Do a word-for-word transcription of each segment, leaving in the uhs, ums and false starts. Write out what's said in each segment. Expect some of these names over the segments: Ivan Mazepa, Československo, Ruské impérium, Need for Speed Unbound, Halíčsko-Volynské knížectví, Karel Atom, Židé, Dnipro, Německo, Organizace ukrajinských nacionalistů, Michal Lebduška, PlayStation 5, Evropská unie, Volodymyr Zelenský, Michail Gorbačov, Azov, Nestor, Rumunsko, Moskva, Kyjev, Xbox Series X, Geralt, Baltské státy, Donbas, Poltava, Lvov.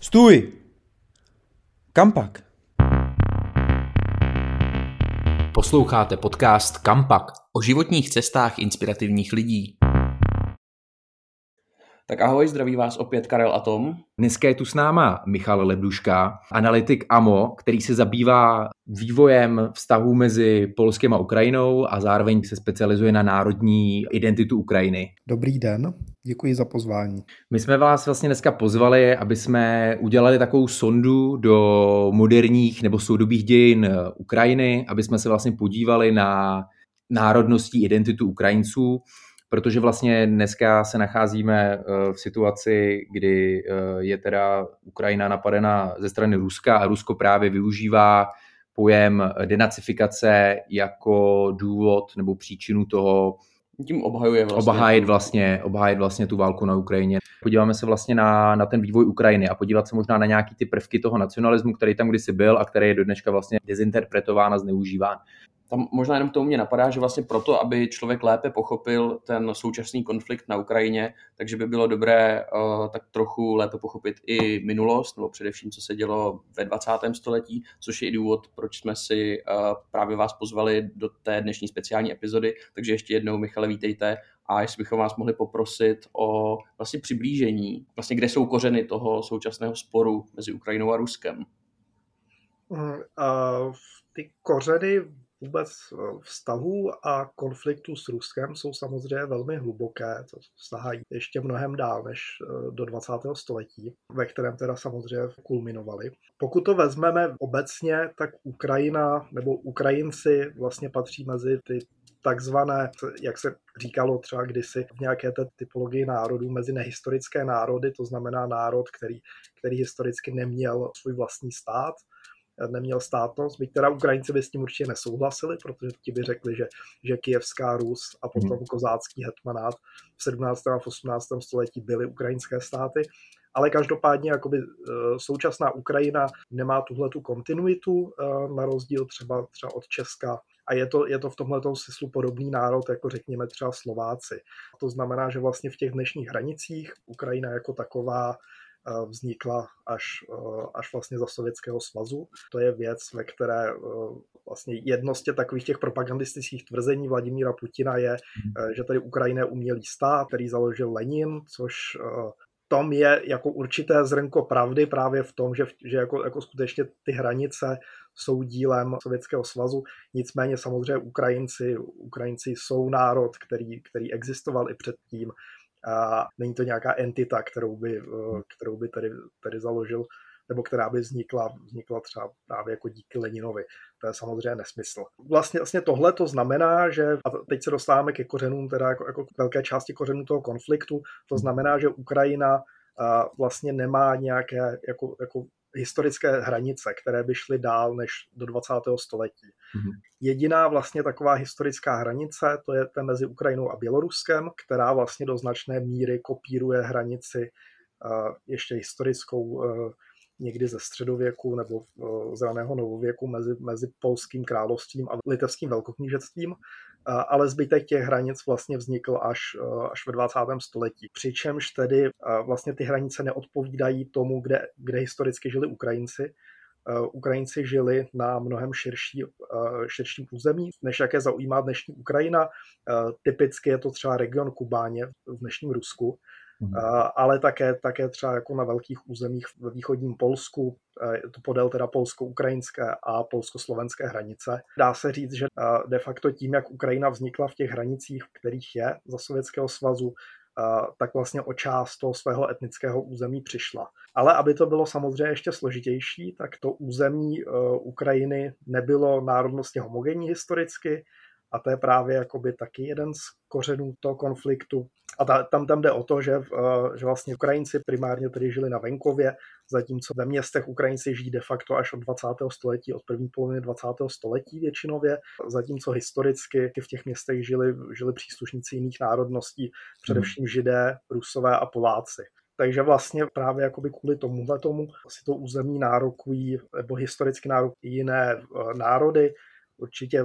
Stůj! Kampak. Posloucháte podcast Kampak o životních cestách inspirativních lidí. Tak ahoj, zdraví vás opět Karel Atom. Dneska je tu s náma Michal Lebduška, analytik A M O, který se zabývá vývojem vztahů mezi Polskem a Ukrajinou a zároveň se specializuje na národní identitu Ukrajiny. Dobrý den, děkuji za pozvání. My jsme vás vlastně dneska pozvali, aby jsme udělali takovou sondu do moderních nebo soudobých dějin Ukrajiny, aby jsme se vlastně podívali na národnostní identitu Ukrajinců, protože vlastně dneska se nacházíme v situaci, kdy je teda Ukrajina napadena ze strany Ruska a Rusko právě využívá pojem denacifikace jako důvod nebo příčinu toho, tím obhajuje vlastně. Obhájit vlastně, obhájit vlastně tu válku na Ukrajině. Podíváme se vlastně na, na ten vývoj Ukrajiny a podívat se možná na nějaký ty prvky toho nacionalismu, který tam kdysi byl a který je do dneška vlastně dezinterpretován a zneužíván. Tam možná jenom to mě napadá, že vlastně proto, aby člověk lépe pochopil ten současný konflikt na Ukrajině, takže by bylo dobré uh, tak trochu lépe pochopit i minulost, nebo především, co se dělo ve dvacátém století, což je i důvod, proč jsme si uh, právě vás pozvali do té dnešní speciální epizody. Takže ještě jednou, Michale, vítejte. A jestli bychom vás mohli poprosit o vlastně přiblížení, vlastně kde jsou kořeny toho současného sporu mezi Ukrajinou a Ruskem. Uh, ty kořeny vůbec vztahů a konfliktů s Ruskem jsou samozřejmě velmi hluboké, to sahají ještě mnohem dál než do dvacátého století, ve kterém teda samozřejmě kulminovali. Pokud to vezmeme obecně, tak Ukrajina nebo Ukrajinci vlastně patří mezi ty takzvané, jak se říkalo třeba kdysi v nějaké té typologii národů, mezi nehistorické národy, to znamená národ, který, který historicky neměl svůj vlastní stát, neměl státnost, byť teda Ukrajinci by s tím určitě nesouhlasili, protože ti by řekli, že, že Kyjevská Rus a potom hmm. Kozácký hetmanát v sedmnáctém a v osmnáctém století byly ukrajinské státy, ale každopádně jakoby současná Ukrajina nemá tuhletu kontinuitu, na rozdíl třeba, třeba od Česka, a je to, je to v tomhletom smyslu podobný národ, jako řekněme třeba Slováci. To znamená, že vlastně v těch dnešních hranicích Ukrajina jako taková vznikla až, až vlastně za Sovětského svazu. To je věc, ve které vlastně jedno z těch takových těch propagandistických tvrzení Vladimíra Putina je, že tady Ukrajina je umělý stát, který založil Lenin, což tom je jako určité zrnko pravdy právě v tom, že, že jako, jako skutečně ty hranice jsou dílem Sovětského svazu. Nicméně samozřejmě Ukrajinci, Ukrajinci jsou národ, který, který existoval i předtím. A není to nějaká entita, kterou by, kterou by tady, tady založil, nebo která by vznikla, vznikla třeba právě jako díky Leninovi. To je samozřejmě nesmysl. Vlastně, vlastně tohle to znamená, že, a teď se dostáváme ke kořenům, teda jako, jako k velké části kořenů toho konfliktu, to znamená, že Ukrajina vlastně nemá nějaké jako, jako historické hranice, které by šly dál než do dvacátého století. Jediná vlastně taková historická hranice, to je ta mezi Ukrajinou a Běloruskem, která vlastně do značné míry kopíruje hranici uh, ještě historickou uh, někdy ze středověku nebo uh, z raného novověku mezi, mezi polským královstvím a litevským velkoknížectvím, uh, ale zbytek těch hranic vlastně vznikl až, uh, až ve dvacátém století. Přičemž tedy uh, vlastně ty hranice neodpovídají tomu, kde, kde historicky žili Ukrajinci. Ukrajinci žili na mnohem širší, širším území, než jaké zaujímá dnešní Ukrajina. Typicky je to třeba region Kubáně v dnešním Rusku, mm. ale také, také třeba jako na velkých územích ve východním Polsku, to podél teda polsko-ukrajinské a polsko-slovenské hranice. Dá se říct, že de facto tím, jak Ukrajina vznikla v těch hranicích, v kterých je za Sovětského svazu, tak vlastně o část toho svého etnického území přišla. Ale aby to bylo samozřejmě ještě složitější, tak to území Ukrajiny nebylo národnostně homogenní historicky a to je právě jakoby taky jeden z kořenů toho konfliktu. A ta, tam, tam jde o to, že, že vlastně Ukrajinci primárně tedy žili na venkově, zatímco ve městech Ukrajinci žijí de facto až od dvacátého století, od první poloviny dvacátého století většinově, zatímco historicky v těch městech žili, žili příslušníci jiných národností, především Židé, Rusové a Poláci. Takže vlastně právě jakoby kvůli tomuhle tomu si to území nárokují, nebo historicky nárokují jiné národy, určitě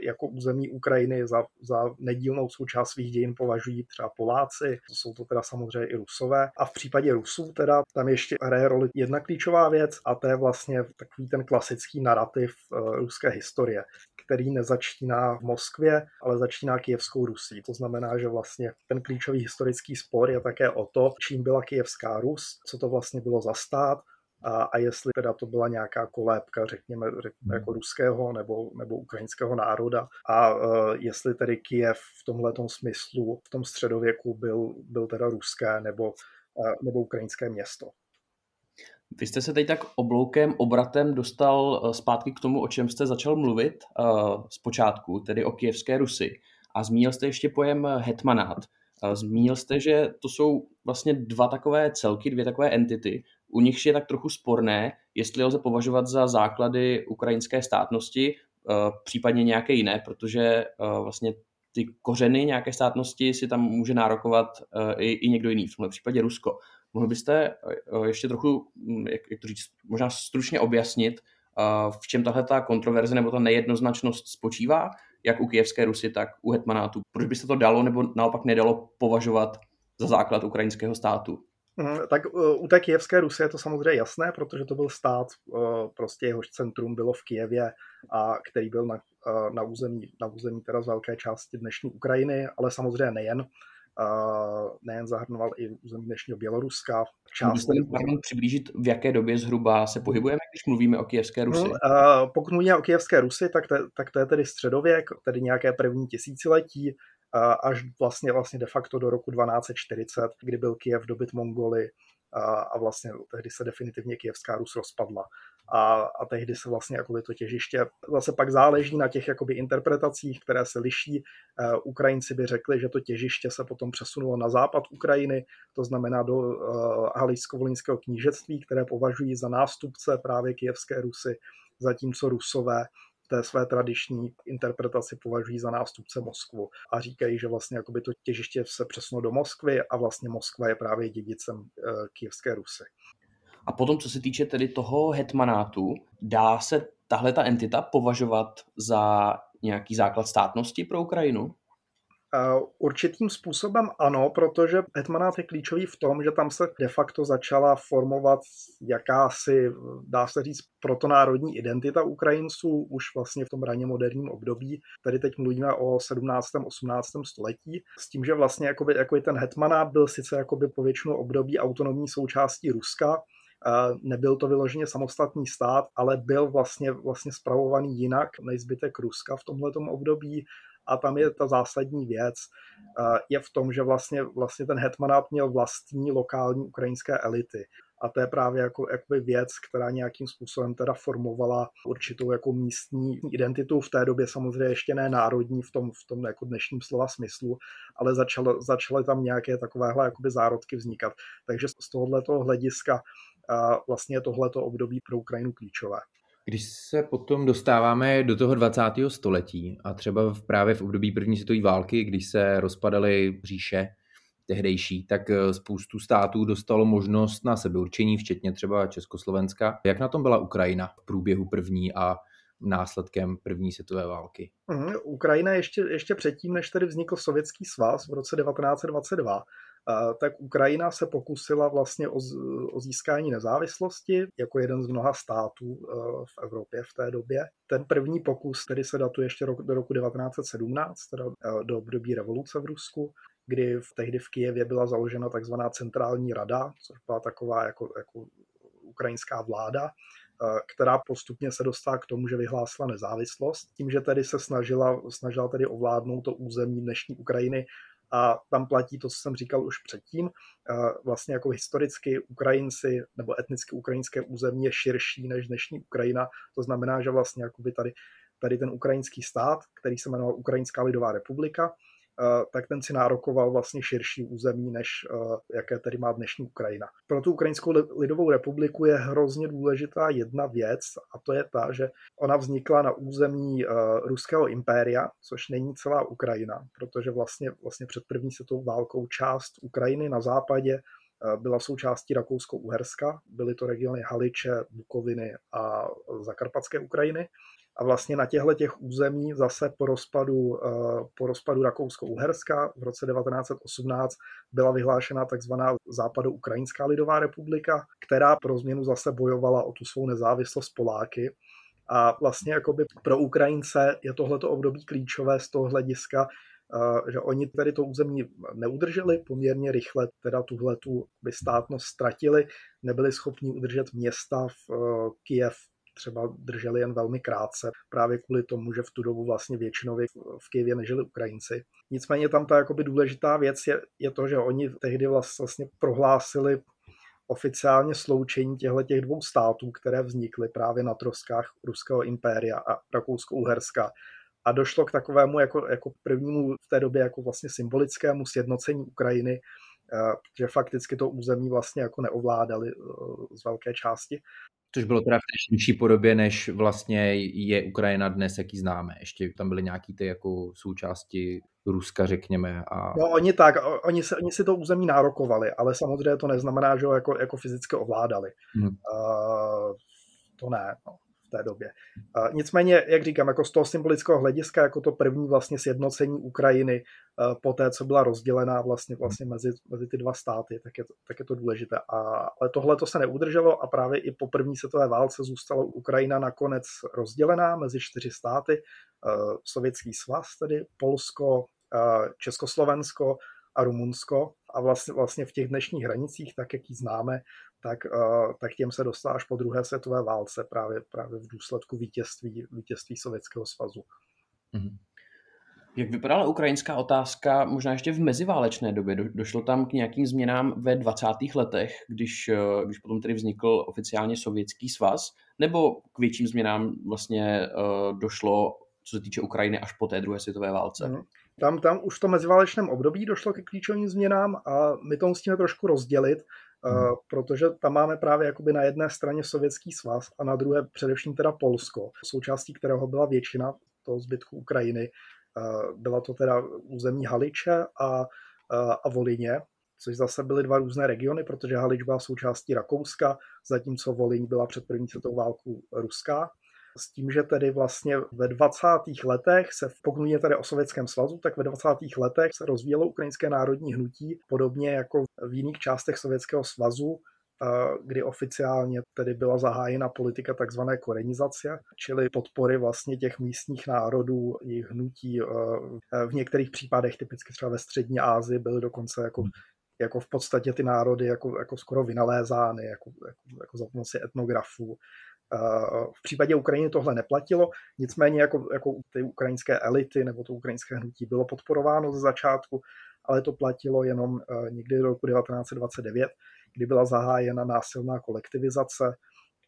jako území Ukrajiny za, za nedílnou součást svých dějin považují třeba Poláci, jsou to teda samozřejmě i Rusové. A v případě Rusů teda tam ještě hraje roli jedna klíčová věc, a to je vlastně takový ten klasický narrativ ruské historie, který nezačíná v Moskvě, ale začíná Kyjevskou Rusí. To znamená, že vlastně ten klíčový historický spor je také o to, čím byla Kyjevská Rus, co to vlastně bylo za stát, a, a jestli teda to byla nějaká kolébka, řekněme, řekněme jako ruského nebo, nebo ukrajinského národa, a uh, jestli tedy Kyjev v tomhletom smyslu v tom středověku byl, byl teda ruské nebo, uh, nebo ukrajinské město. Vy jste se teď tak obloukem, obratem dostal zpátky k tomu, o čem jste začal mluvit uh, zpočátku, tedy o Kyjevské Rusi. A zmínil jste ještě pojem hetmanát. Uh, zmínil jste, že to jsou vlastně dva takové celky, dvě takové entity, u nichž je tak trochu sporné, jestli lze považovat za základy ukrajinské státnosti, případně nějaké jiné, protože vlastně ty kořeny nějaké státnosti si tam může nárokovat i, i někdo jiný, v tomhle případě Rusko. Mohli byste ještě trochu, jak, jak to říct, možná stručně objasnit, v čem tahle ta kontroverze nebo ta nejednoznačnost spočívá, jak u Kyjevské Rusy, tak u hetmanátu. Proč by se to dalo nebo naopak nedalo považovat za základ ukrajinského státu? Tak u té Kyjevské Rusy je to samozřejmě jasné, protože to byl stát, prostě jehož centrum bylo v Kyjevě, a který byl na, na území, na území teda z velké části dnešní Ukrajiny, ale samozřejmě nejen, nejen zahrnoval i území dnešního Běloruska. Můžete nám přiblížit, v jaké době zhruba se pohybujeme, když mluvíme o Kyjevské Rusi? No, pokud mluvíme o Kyjevské Rusi, tak to, tak to je tedy středověk, tedy nějaké první tisíciletí, až vlastně, vlastně de facto do roku dvanáct set čtyřicet, kdy byl Kyjev dobyt Mongoly, a vlastně tehdy se definitivně Kyjevská Rus rozpadla. A, a tehdy se vlastně jakoby to těžiště, zase pak záleží na těch jakoby interpretacích, které se liší. Ukrajinci by řekli, že to těžiště se potom přesunulo na západ Ukrajiny, to znamená do uh, Halíčsko-Volynského knížectví, které považují za nástupce právě Kyjevské Rusy, zatímco Rusové té své tradiční interpretaci považují za nástupce Moskvu a říkají, že vlastně jakoby to těžiště se přesunulo do Moskvy a vlastně Moskva je právě dědicem Kyjevské Rusy. A potom, co se týče tedy toho hetmanátu, dá se tahle ta entita považovat za nějaký základ státnosti pro Ukrajinu? Určitým způsobem ano, protože hetmanát je klíčový v tom, že tam se de facto začala formovat jakási, dá se říct, protonárodní identita Ukrajinců už vlastně v tom raně moderním období. Tady teď mluvíme o sedmnáctém osmnáctém století, s tím, že vlastně jakoby, jakoby ten hetmanát byl sice jakoby po většinu období autonomní součástí Ruska, nebyl to vyloženě samostatný stát, ale byl vlastně, vlastně spravovaný jinak než zbytek Ruska v tomhletom období. A tam je ta zásadní věc, je v tom, že vlastně, vlastně ten hetmanát měl vlastní lokální ukrajinské elity. A to je právě jako, jakoby věc, která nějakým způsobem teda formovala určitou jako místní identitu, v té době samozřejmě ještě ne národní v tom, v tom jako dnešním slova smyslu, ale začalo, začaly tam nějaké takovéhle jakoby zárodky vznikat. Takže z tohoto hlediska vlastně je tohleto období pro Ukrajinu klíčové. Když se potom dostáváme do toho dvacátého století a třeba právě v období první světové války, když se rozpadaly říše tehdejší, tak spoustu států dostalo možnost na sebeurčení, včetně třeba Československa. Jak na tom byla Ukrajina v průběhu první a následkem první světové války? Uhum, Ukrajina ještě, ještě předtím, než tady vznikl Sovětský svaz v roce devatenáct set dvacet dva, tak Ukrajina se pokusila vlastně o, z, o získání nezávislosti jako jeden z mnoha států v Evropě v té době. Ten první pokus tedy se datuje ještě do, do roku devatenáct set sedmnáct, teda do období revoluce v Rusku, kdy v, tehdy v Kyjevě byla založena takzvaná centrální rada, což byla taková jako, jako ukrajinská vláda, která postupně se dostala k tomu, že vyhlásila nezávislost, tím, že tedy se snažila, snažila tedy ovládnout to území dnešní Ukrajiny. A tam platí to, co jsem říkal už předtím, vlastně jako historicky Ukrajinci nebo etnicky ukrajinské území je širší než dnešní Ukrajina. To znamená, že vlastně jakoby tady, tady ten ukrajinský stát, který se jmenoval Ukrajinská lidová republika, tak ten si nárokoval vlastně širší území, než jaké tady má dnešní Ukrajina. Pro tu Ukrajinskou lidovou republiku je hrozně důležitá jedna věc, a to je ta, že ona vznikla na území Ruského impéria, což není celá Ukrajina, protože vlastně, vlastně před první světovou válkou část Ukrajiny na západě byla součástí Rakousko-Uherska, byly to regiony Haliče, Bukoviny a Zakarpatské Ukrajiny. A vlastně na těchto těch území zase po rozpadu, po rozpadu Rakousko-Uherska v roce devatenáct set osmnáct byla vyhlášena takzvaná Západoukrajinská lidová republika, která pro změnu zase bojovala o tu svou nezávislost Poláky. A vlastně jakoby pro Ukrajince je tohleto období klíčové z toho hlediska, že oni tedy to území neudrželi poměrně rychle, teda tuhletu by státnost ztratili, nebyli schopni udržet města v Kyjev, třeba drželi jen velmi krátce, právě kvůli tomu, že v tu dobu vlastně většinově v Kyjevě nežili Ukrajinci. Nicméně tam ta jakoby důležitá věc je, je to, že oni tehdy vlastně prohlásili oficiálně sloučení těchto dvou států, které vznikly právě na troskách Ruského impéria a Rakousko-Uherska. A došlo k takovému jako, jako prvnímu v té době jako vlastně symbolickému sjednocení Ukrajiny, že fakticky to území vlastně jako neovládali z velké části. Což bylo teda v té širší podobě, než vlastně je Ukrajina dnes, jak ji známe. Ještě tam byly nějaké ty jako součásti Ruska, řekněme. A... No oni tak, oni si, oni si to území nárokovali, ale samozřejmě to neznamená, že ho jako, jako fyzicky ovládali. Hmm. Uh, to ne, no, v té době. Uh, nicméně, jak říkám, jako z toho symbolického hlediska, jako to první vlastně sjednocení Ukrajiny uh, po té, co byla rozdělená vlastně, vlastně mezi, mezi ty dva státy, tak je to, tak je to důležité. A, ale tohle to se neudrželo a právě i po první světové válce zůstala Ukrajina nakonec rozdělená mezi čtyři státy. Uh, Sovětský svaz, tedy Polsko, Československo a Rumunsko a vlastně, vlastně v těch dnešních hranicích, tak jak ji známe, tak, tak těm se dostala až po druhé světové válce právě, právě v důsledku vítězství, vítězství Sovětského svazu. Jak vypadala ukrajinská otázka možná ještě v meziválečné době? Do, došlo tam k nějakým změnám ve dvacátých letech, když, když potom tedy vznikl oficiálně Sovětský svaz, nebo k větším změnám vlastně došlo, co se týče Ukrajiny, až po té druhé světové válce? Mm. Tam, tam už v tom meziválečném období došlo ke klíčovým změnám a my to musíme trošku rozdělit, hmm. protože tam máme právě jakoby na jedné straně Sovětský svaz a na druhé především teda Polsko, součástí kterého byla většina toho zbytku Ukrajiny. Byla to teda území Haliče a, a Volhyně, což zase byly dva různé regiony, protože Halič byla součástí Rakouska, zatímco Volhyň byla před první světovou válkou ruská. S tím, že tedy vlastně ve dvacátých letech se, pokud mluvíme tedy o Sovětském svazu, tak ve dvacátých letech se rozvíjelo ukrajinské národní hnutí, podobně jako v jiných částech Sovětského svazu, kdy oficiálně tedy byla zahájena politika tzv. Korenizace, čili podpory vlastně těch místních národů, jejich hnutí. V některých případech, typicky třeba ve střední Asii, byly dokonce jako jako v podstatě ty národy jako, jako skoro vynalézány, jako, jako, jako za pomoci etnografů. V případě Ukrajiny tohle neplatilo, nicméně jako, jako ty ukrajinské elity nebo to ukrajinské hnutí bylo podporováno ze začátku, ale to platilo jenom někdy do roku devatenáct set dvacet devět, kdy byla zahájena násilná kolektivizace.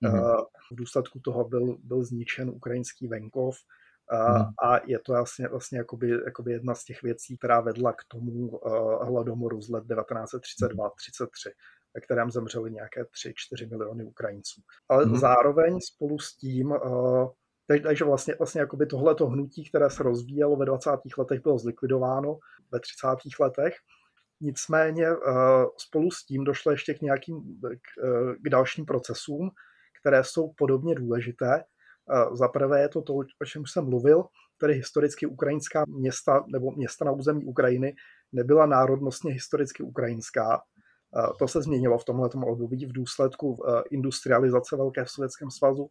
Mm-hmm. V důsledku toho byl, byl zničen ukrajinský venkov. Hmm. A je to jasně, vlastně jakoby, jakoby jedna z těch věcí, která vedla k tomu uh, hladomoru z let devatenáct set třicet dva třicet tři, ve kterém zemřeli nějaké tři čtyři miliony Ukrajinců. Ale hmm. zároveň spolu s tím, uh, takže vlastně, vlastně jakoby tohleto hnutí, které se rozvíjelo ve dvacátých letech, bylo zlikvidováno ve třicátých letech. Nicméně uh, spolu s tím došlo ještě k nějakým k, k dalším procesům, které jsou podobně důležité. Za prvé je to to, o čem jsem mluvil, tedy historicky ukrajinská města nebo města na území Ukrajiny nebyla národnostně historicky ukrajinská. To se změnilo v tomhletom období v důsledku industrializace velké v Sovětském svazu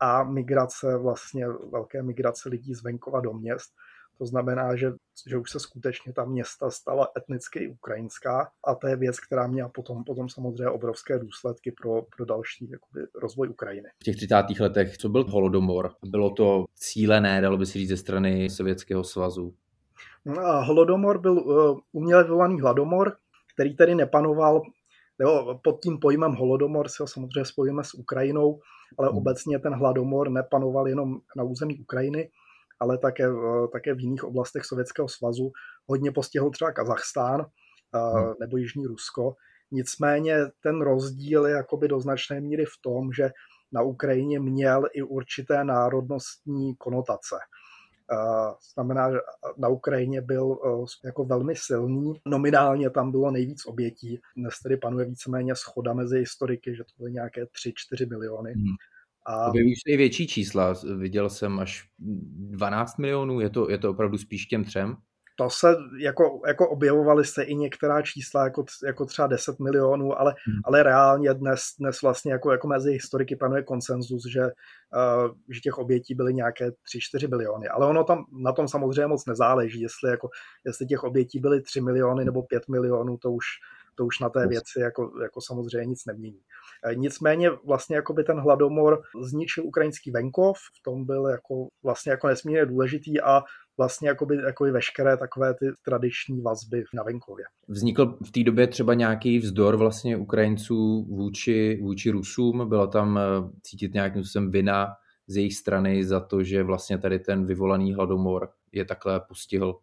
a migrace, vlastně velké migrace lidí z venkova do měst. To znamená, že, že už se skutečně ta města stala etnicky ukrajinská a to je věc, která měla potom, potom samozřejmě obrovské důsledky pro, pro další jakoby, rozvoj Ukrajiny. V těch třicátých letech, co byl Holodomor? Bylo to cílené, dalo by se říct, ze strany Sovětského svazu? Holodomor byl uh, uměle vyvolaný hladomor, který tedy nepanoval, nebo pod tím pojmem Holodomor si ho samozřejmě spojíme s Ukrajinou, ale hmm. obecně ten hladomor nepanoval jenom na území Ukrajiny, ale také, také v jiných oblastech Sovětského svazu. Hodně postihl třeba Kazachstán nebo Jižní Rusko. Nicméně ten rozdíl je jakoby do značné míry v tom, že na Ukrajině měl i určité národnostní konotace. Znamená, že na Ukrajině byl jako velmi silný. Nominálně tam bylo nejvíc obětí. Dnes tedy panuje víceméně shoda mezi historiky, že to byly nějaké tři čtyři miliony. A... Objevují se i větší čísla, viděl jsem až dvanáct milionů, je to, je to opravdu spíš těm třem? To se, jako, jako objevovaly se i některá čísla, jako, jako třeba deset milionů, ale, hmm. ale reálně dnes, dnes vlastně jako, jako mezi historiky panuje konsenzus, že, uh, že těch obětí byly nějaké tři až čtyři miliony. Ale ono tam na tom samozřejmě moc nezáleží, jestli, jako, jestli těch obětí byly tři miliony nebo pět milionů, to už, to už na té věci jako, jako samozřejmě nic nemění. Nicméně vlastně jako by ten hladomor zničil ukrajinský venkov, v tom byl jako, vlastně jako nesmírně důležitý a vlastně jako by, jako by veškeré takové ty tradiční vazby na venkově. Vznikl v té době třeba nějaký vzdor vlastně Ukrajinců vůči, vůči Rusům? Byla tam cítit nějakým způsobem vina z jejich strany za to, že vlastně tady ten vyvolaný hladomor je takhle postihl?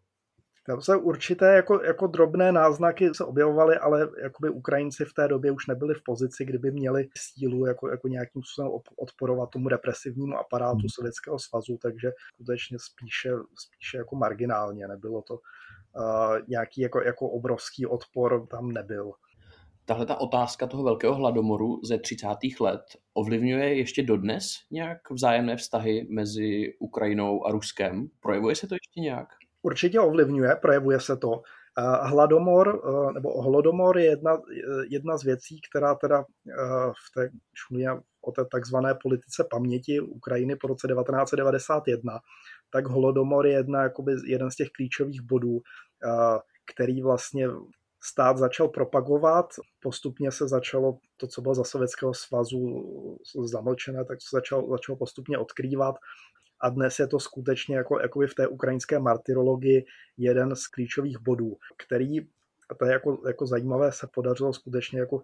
Tam se určité jako, jako drobné náznaky se objevovaly, ale jakoby Ukrajinci v té době už nebyli v pozici, kdyby měli sílu jako, jako nějakým způsobem odporovat tomu represivnímu aparátu Sovětského svazu, takže skutečně spíše, spíše jako marginálně nebylo to uh, nějaký jako, jako obrovský odpor, tam nebyl. Tahle ta otázka toho velkého hladomoru ze třicátých let ovlivňuje ještě dodnes nějak vzájemné vztahy mezi Ukrajinou a Ruskem? Projevuje se to ještě nějak? Určitě ovlivňuje, projevuje se to. Hladomor, nebo holodomor je jedna, jedna z věcí, která teda v té šumí o té takzvané politice paměti Ukrajiny po roce devatenáct set devadesát jedna, tak holodomor je jedna, jakoby jeden z těch klíčových bodů, který vlastně stát začal propagovat. Postupně se začalo to, co bylo za Sovětského svazu zamlčené, tak se začalo, začalo postupně odkrývat. A dnes je to skutečně jako, jako v té ukrajinské martyrologii jeden z klíčových bodů, který, a to je jako, jako zajímavé, se podařilo skutečně, jako,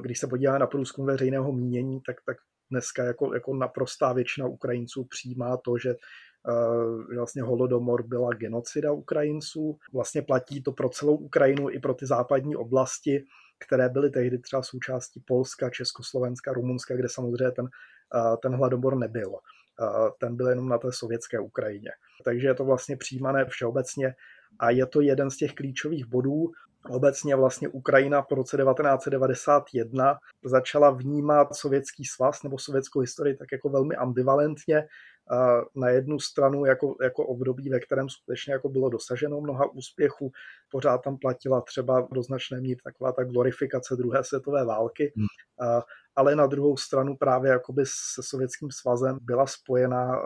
když se podíváme na průzkum veřejného mínění, tak, tak dneska jako, jako naprostá většina Ukrajinců přijímá to, že uh, vlastně holodomor byla genocida Ukrajinců. Vlastně platí to pro celou Ukrajinu i pro ty západní oblasti, které byly tehdy třeba součástí Polska, Československa, Rumunska, kde samozřejmě ten, uh, ten hladomor nebyl. Ten byl jenom na té sovětské Ukrajině. Takže je to vlastně přijímané všeobecně a je to jeden z těch klíčových bodů. Obecně vlastně Ukrajina po roce devatenáct set devadesát jedna začala vnímat Sovětský svaz nebo sovětskou historii tak jako velmi ambivalentně. Na jednu stranu jako, jako období, ve kterém skutečně jako bylo dosaženo mnoha úspěchů, pořád tam platila třeba do značné míry taková ta glorifikace druhé světové války, hmm. ale na druhou stranu právě jakoby se Sovětským svazem byla spojena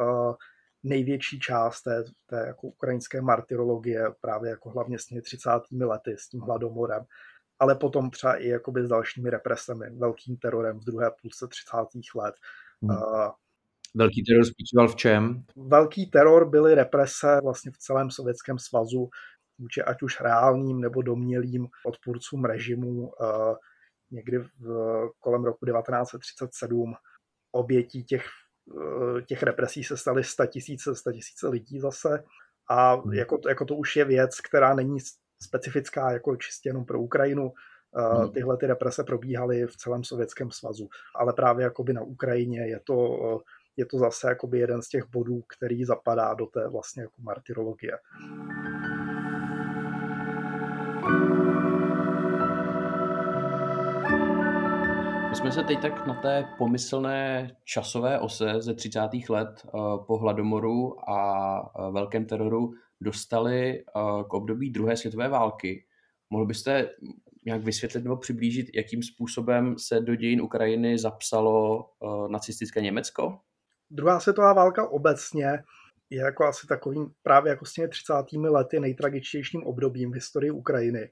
největší část té, té jako ukrajinské martyrologie právě jako hlavně s těmi třicátými lety, s tím hladomorem, ale potom třeba i jakoby s dalšími represemi, velkým terorem v druhé půlce třicátých let. Hmm. Velký teror spočíval v čem? Velký teror byly represe vlastně v celém Sovětském svazu vůči ať už reálným nebo domnělým odpůrcům režimu. Někdy v, kolem roku devatenáct set třicet sedm obětí těch, těch represí se staly statisíce, statisíce lidí zase. A jako, jako to už je věc, která není specifická jako čistě jenom pro Ukrajinu. Hmm. Tyhle ty represe probíhaly v celém Sovětském svazu. Ale právě jakoby na Ukrajině je to... je to zase jakoby jeden z těch bodů, který zapadá do té vlastně jako martyrologie. My jsme se teď tak na té pomyslné časové ose ze třicátých let po hladomoru a velkém teroru dostali k období druhé světové války. Mohl byste nějak vysvětlit nebo přiblížit, jakým způsobem se do dějin Ukrajiny zapsalo nacistické Německo? Druhá světová válka obecně je jako asi takovým právě jako s těmi třicátými lety nejtragičtějším obdobím v historii Ukrajiny.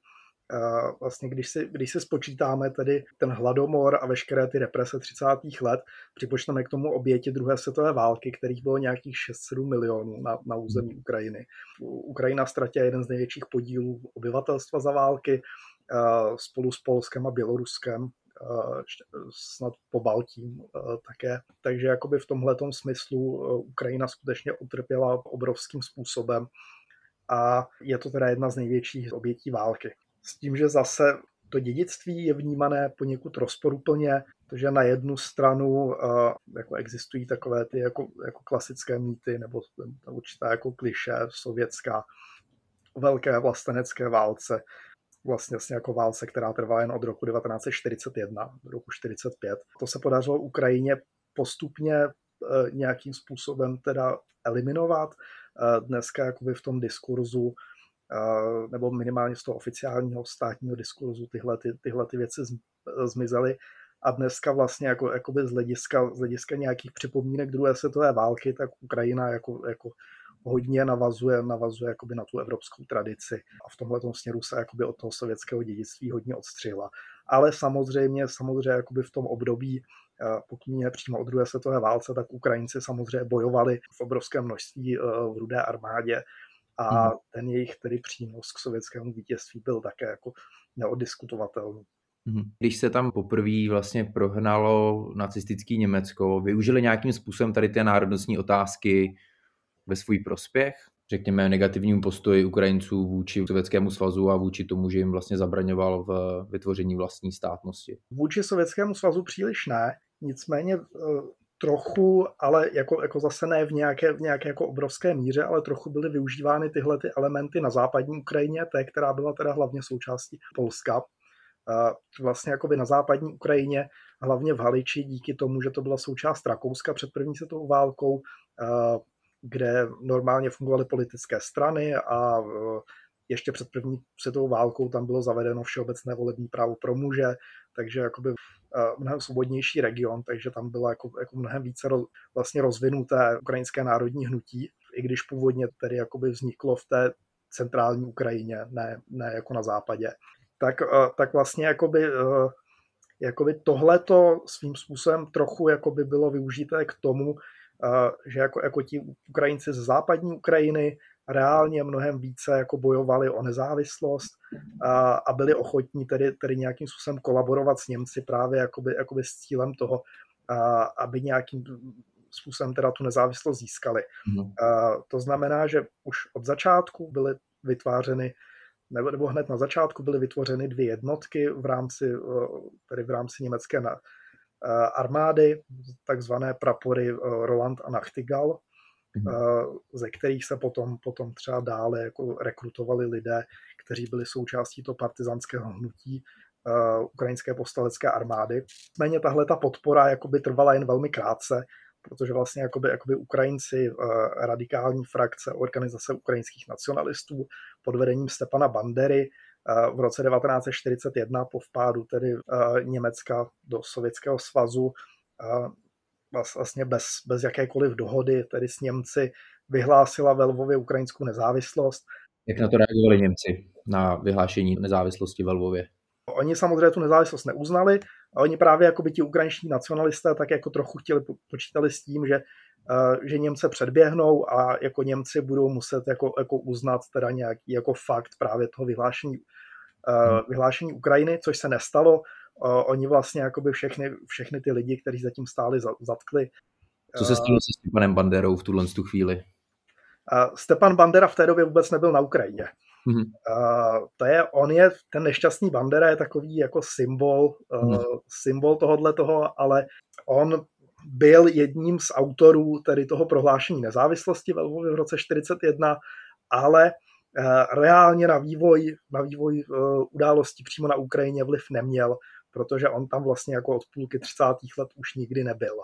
Vlastně když si, když si spočítáme tedy ten hladomor a veškeré ty represe třicátých let, připočteme k tomu oběti druhé světové války, kterých bylo nějakých šest až sedm milionů na, na území Ukrajiny. Ukrajina ztratila jeden z největších podílů obyvatelstva za války spolu s Polskem a Běloruskem, snad po Baltím také. Takže jakoby v tomhletom smyslu Ukrajina skutečně utrpěla obrovským způsobem a je to teda jedna z největších obětí války. S tím, že zase to dědictví je vnímané poněkud rozporuplně, protože na jednu stranu jako existují takové ty jako, jako klasické mýty nebo určitá jako klišé sovětská velké vlastenecké válce, vlastně jako válce, která trvá jen od roku devatenáct set čtyřicet jedna do roku čtyřicet pět. To se podařilo Ukrajině postupně nějakým způsobem teda eliminovat. Dneska jakoby v tom diskurzu, nebo minimálně z toho oficiálního státního diskurzu tyhle, ty, tyhle ty věci zmizely. A dneska vlastně jako, jakoby z, hlediska, z hlediska nějakých připomínek druhé světové války, tak Ukrajina jako, jako hodně navazuje, navazuje jakoby na tu evropskou tradici. A v tomhletom směru se jakoby od toho sovětského dědictví hodně odstřihla. Ale samozřejmě, samozřejmě jakoby v tom období, pokud mě přímo od druhé světové válce, tak Ukrajinci samozřejmě bojovali v obrovském množství v Rudé armádě a mm. ten jejich tedy přínos k sovětskému vítězství byl také jako neoddiskutovatelný. Když se tam poprvé vlastně prohnalo nacistický Německo, využili nějakým způsobem tady ty národnostní otázky ve svůj prospěch, řekněme negativnímu postoji Ukrajinců vůči Sovětskému svazu a vůči tomu, že jim vlastně zabraňoval v vytvoření vlastní státnosti? Vůči Sovětskému svazu příliš ne, nicméně trochu, ale jako, jako zase ne v nějaké, v nějaké jako obrovské míře, ale trochu byly využívány tyhle ty elementy na západní Ukrajině, té, která byla teda hlavně součástí Polska. Vlastně jakoby na západní Ukrajině, hlavně v Haliči, díky tomu, že to byla součást Rakouska před první světovou válkou, kde normálně fungovaly politické strany a ještě před první světovou válkou tam bylo zavedeno všeobecné volební právo pro muže, takže jakoby mnohem svobodnější region, takže tam bylo jako, jako mnohem více roz, vlastně rozvinuté ukrajinské národní hnutí, i když původně tedy jakoby vzniklo v té centrální Ukrajině, ne, ne jako na západě. Tak, tak vlastně jakoby, jakoby tohleto svým způsobem trochu jakoby bylo využité k tomu, že jako, jako ti Ukrajinci z západní Ukrajiny reálně mnohem více jako bojovali o nezávislost a, a byli ochotní tedy, tedy nějakým způsobem kolaborovat s Němci právě jakoby, jakoby s cílem toho, a, aby nějakým způsobem teda tu nezávislost získali. No. A to znamená, že už od začátku byly vytvářeny Nebo, nebo hned na začátku byly vytvořeny dvě jednotky v rámci, tedy v rámci německé armády, takzvané prapory Roland a Nachtigall, mm-hmm. ze kterých se potom, potom třeba dále jako rekrutovali lidé, kteří byli součástí toho partizánského hnutí ukrajinské povstalecké armády. Méně tahle ta podpora jakoby trvala jen velmi krátce, protože vlastně jakoby, jakoby Ukrajinci, radikální frakce Organizace ukrajinských nacionalistů pod vedením Stepana Bandery v roce devatenáct set čtyřicet jedna po vpádu tedy Německa do Sovětského svazu vlastně bez, bez jakékoliv dohody tedy s Němci vyhlásila ve Lvově ukrajinskou nezávislost. Jak na to reagovali Němci na vyhlášení nezávislosti ve Lvově? Oni samozřejmě tu nezávislost neuznali a oni právě jako by ti ukrajinští nacionalisté tak jako trochu chtěli, počítali s tím, že, že Němce předběhnou a jako Němci budou muset jako, jako uznat teda nějaký jako fakt právě toho vyhlášení, vyhlášení Ukrajiny, což se nestalo. Oni vlastně jako by všechny, všechny ty lidi, kteří zatím stáli, zatkli. Co se stalo se Stepanem Banderou v tuhle tu chvíli? Stepan Bandera v té době vůbec nebyl na Ukrajině. Mm-hmm. Uh, to je, on je, ten nešťastný Bandera je takový jako symbol, uh, mm-hmm. symbol tohodle toho, ale on byl jedním z autorů tedy toho prohlášení nezávislosti ve Lvově v roce čtyřicet jedna, ale uh, reálně na vývoj, na vývoj uh, událostí přímo na Ukrajině vliv neměl, protože on tam vlastně jako od půlky třicátých let už nikdy nebyl.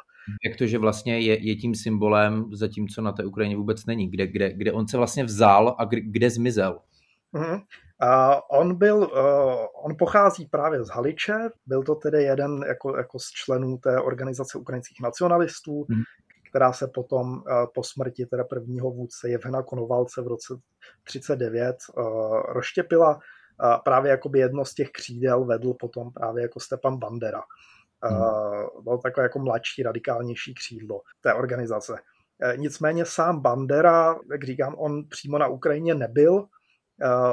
Jak to, že vlastně je, je tím symbolem, zatímco na té Ukrajině vůbec není, kde, kde, kde on se vlastně vzal a kde, kde zmizel? Uh, on byl, uh, on pochází právě z Haliče, byl to tedy jeden jako, jako z členů té Organizace ukrajinských nacionalistů, mm. která se potom uh, po smrti teda prvního vůdce Jevhena Konovalce v roce třicet devět uh, rozštěpila. Uh, právě jakoby jedno z těch křídel vedl potom právě jako Stepan Bandera. Uh, mm. Byl takové jako mladší, radikálnější křídlo té organizace. Uh, nicméně sám Bandera, jak říkám, on přímo na Ukrajině nebyl.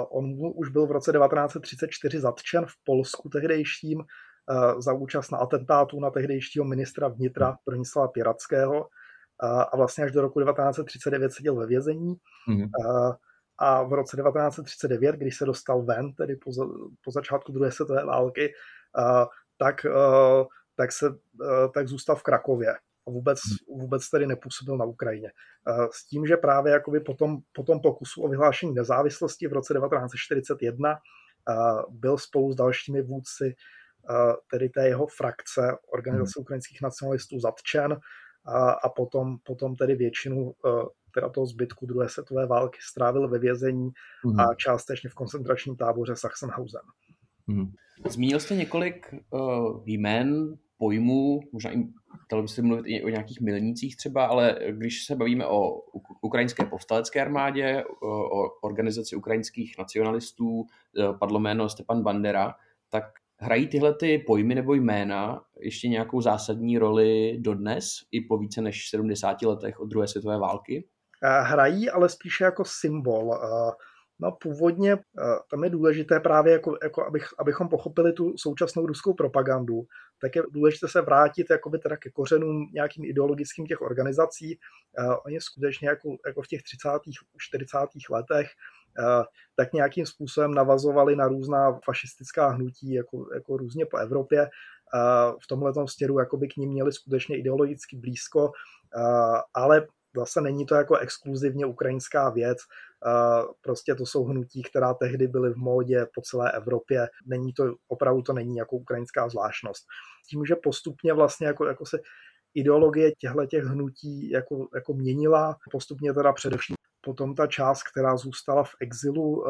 On už byl v roce devatenáct set třicet čtyři zatčen v Polsku tehdejším za účast na atentátu na tehdejšího ministra vnitra Bronislava Pěradského a vlastně až do roku devatenáct set třicet devět seděl ve vězení. Mm-hmm. A v roce devatenáct set třicet devět, když se dostal ven, tedy po, za, po začátku druhé světové války, tak, tak, se, tak zůstal v Krakově. Vůbec, vůbec tedy nepůsobil na Ukrajině. S tím, že právě jakoby potom, potom pokusu o vyhlášení nezávislosti v roce devatenáct set čtyřicet jedna byl spolu s dalšími vůdci tedy té jeho frakce Organizace ukrajinských nacionalistů zatčen a, a potom, potom tedy většinu teda toho zbytku druhé světové války strávil ve vězení mm. a částečně v koncentračním táboře Sachsenhausen. Mm. Zmínil jste několik uh, jmen, pojmů, možná i dalo by se mluvit i o nějakých milnících třeba, ale když se bavíme o ukrajinské povstalecké armádě, o Organizaci ukrajinských nacionalistů, padlo jméno Stepan Bandera, tak hrají tyhle ty pojmy nebo jména ještě nějakou zásadní roli dodnes i po více než sedmdesáti letech od druhé světové války? Hrají, ale spíše jako symbol. No původně tam je důležité právě, jako, jako abych, abychom pochopili tu současnou ruskou propagandu, tak je důležité se vrátit jakoby teda ke kořenům nějakým ideologickým těch organizací. Uh, oni skutečně jako, jako v těch třicátých, čtyřicátých letech uh, tak nějakým způsobem navazovali na různá fašistická hnutí jako, jako různě po Evropě. Uh, v tomhletom směru jakoby k nim měli skutečně ideologicky blízko, uh, ale zase není to jako exkluzivně ukrajinská věc, prostě to jsou hnutí, která tehdy byly v módě po celé Evropě, není to, opravdu to není jako ukrajinská zvláštnost. Tím, že postupně vlastně jako, jako se ideologie těchto hnutí jako, jako měnila, postupně teda především potom ta část, která zůstala v exilu,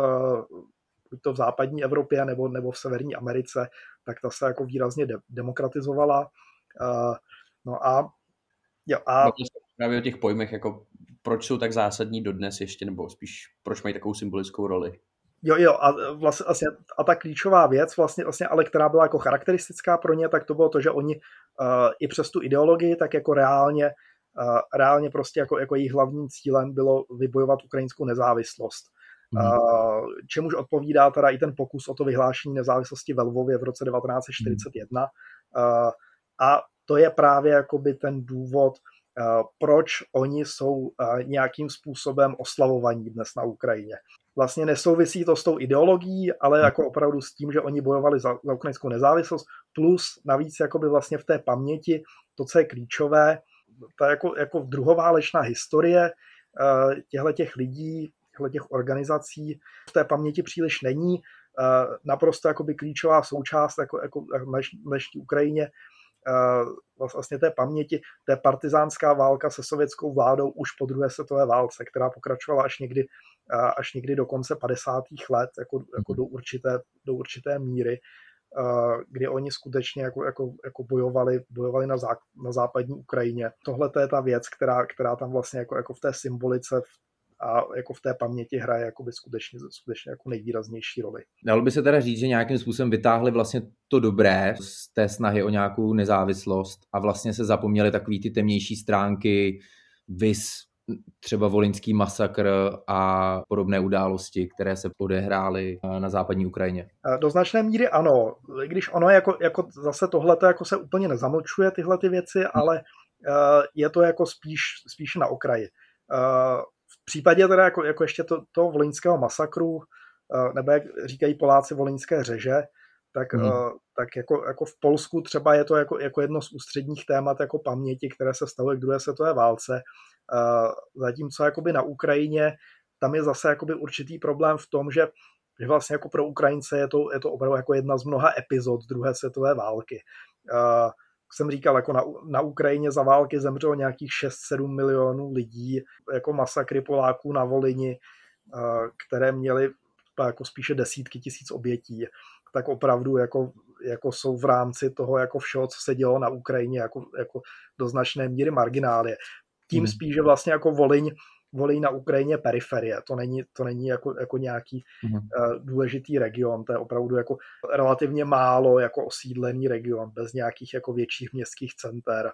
buď to v západní Evropě nebo, nebo v severní Americe, tak ta se jako výrazně de- demokratizovala. No a jo, a právě o těch pojmech, jako proč jsou tak zásadní dodnes ještě, nebo spíš proč mají takovou symbolickou roli? Jo, jo, a, vlastně, a ta klíčová věc, vlastně, vlastně, ale která byla jako charakteristická pro ně, tak to bylo to, že oni uh, i přes tu ideologii, tak jako reálně, uh, reálně prostě jako, jako jejich hlavním cílem bylo vybojovat ukrajinskou nezávislost. Mm-hmm. Uh, čemuž odpovídá teda i ten pokus o to vyhlášení nezávislosti ve Lvově v roce devatenáct set čtyřicet jedna. Mm-hmm. Uh, a to je právě jakoby ten důvod, proč oni jsou nějakým způsobem oslavovaní dnes na Ukrajině. Vlastně nesouvisí to s tou ideologií, ale jako opravdu s tím, že oni bojovali za, za ukrajinskou nezávislost, plus navíc jakoby vlastně v té paměti, to, co je klíčové, ta jako, jako druhoválečná historie těchto lidí, těchto organizací v té paměti příliš není. Naprosto jakoby klíčová součást jako, jako dnešní Ukrajině vlastně té paměti, té partizánská válka se sovětskou vládou už po druhé světové válce, která pokračovala až někdy, až někdy do konce padesátých let, jako, jako do, určité, do určité míry, kdy oni skutečně jako, jako, jako bojovali, bojovali na, zá, na západní Ukrajině. Tohle to je ta věc, která, která tam vlastně jako, jako v té symbolice a jako v té paměti hraje jako by skutečně, skutečně jako nejvýraznější roli. Dalo by se teda říct, že nějakým způsobem vytáhli vlastně to dobré z té snahy o nějakou nezávislost a vlastně se zapomněli takový ty temnější stránky, viz třeba volyňský masakr a podobné události, které se odehrály na západní Ukrajině. Do značné míry ano, když ono jako, jako zase tohleto jako se úplně nezamlčuje tyhle ty věci, ale je to jako spíš, spíš na okraji. V případě teda jako, jako ještě to, toho volyňského masakru, nebo jak říkají Poláci volyňské řeže, tak, mm. tak jako, jako v Polsku třeba je to jako, jako jedno z ústředních témat jako paměti, které se vztahuje k druhé světové válce. Zatímco jakoby na Ukrajině tam je zase jakoby určitý problém v tom, že, že vlastně jako pro Ukrajince je to, je to opravdu jako jedna z mnoha epizod druhé světové války. Jsem říkal, jako na, na Ukrajině za války zemřelo nějakých šest sedm milionů lidí, jako masakry Poláků na Volyni, které měly jako spíše desítky tisíc obětí, tak opravdu jako, jako jsou v rámci toho jako všeho, co se dělo na Ukrajině, jako, jako do značné míry marginálie. Tím spíše vlastně jako Volyň, Volyň na Ukrajině periferie, to není, to není jako, jako nějaký mm. uh, důležitý region, to je opravdu jako relativně málo jako osídlený region, bez nějakých jako větších městských center,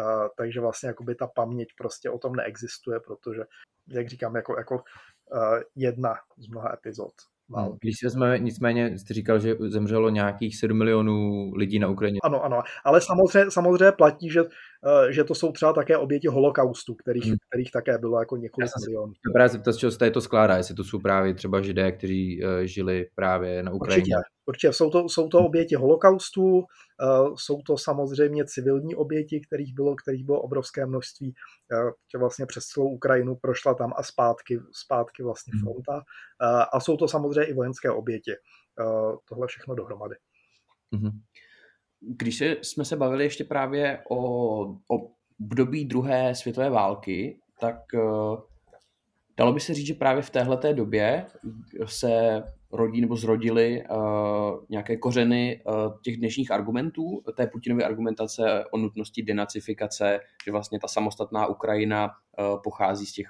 uh, takže vlastně jakoby ta paměť prostě o tom neexistuje, protože, jak říkám, jako, jako uh, jedna z mnoha epizod. Wow. Když si vezmeme, nicméně jste říkal, že zemřelo nějakých sedm milionů lidí na Ukrajině. Ano, ano, ale samozřejmě, samozřejmě platí, že, že to jsou třeba také oběti holokaustu, kterých, hmm. kterých také bylo jako několik milionů. Já jsem právě zeptat, z čeho se to skládá, jestli to jsou právě třeba Židé, kteří žili právě na Ukrajině. Určitě, určitě. Jsou, to, jsou to oběti holokaustu, jsou to samozřejmě civilní oběti, kterých bylo, kterých bylo obrovské množství, že vlastně přes celou Ukrajinu prošla tam a zpátky, zpátky vlastně fronta. A jsou to samozřejmě i vojenské oběti. Tohle všechno dohromady. Když jsme se bavili ještě právě o, o období druhé světové války, tak dalo by se říct, že právě v téhleté době se rodí nebo zrodily nějaké kořeny těch dnešních argumentů, té Putinovy argumentace o nutnosti denacifikace, že vlastně ta samostatná Ukrajina pochází z těch,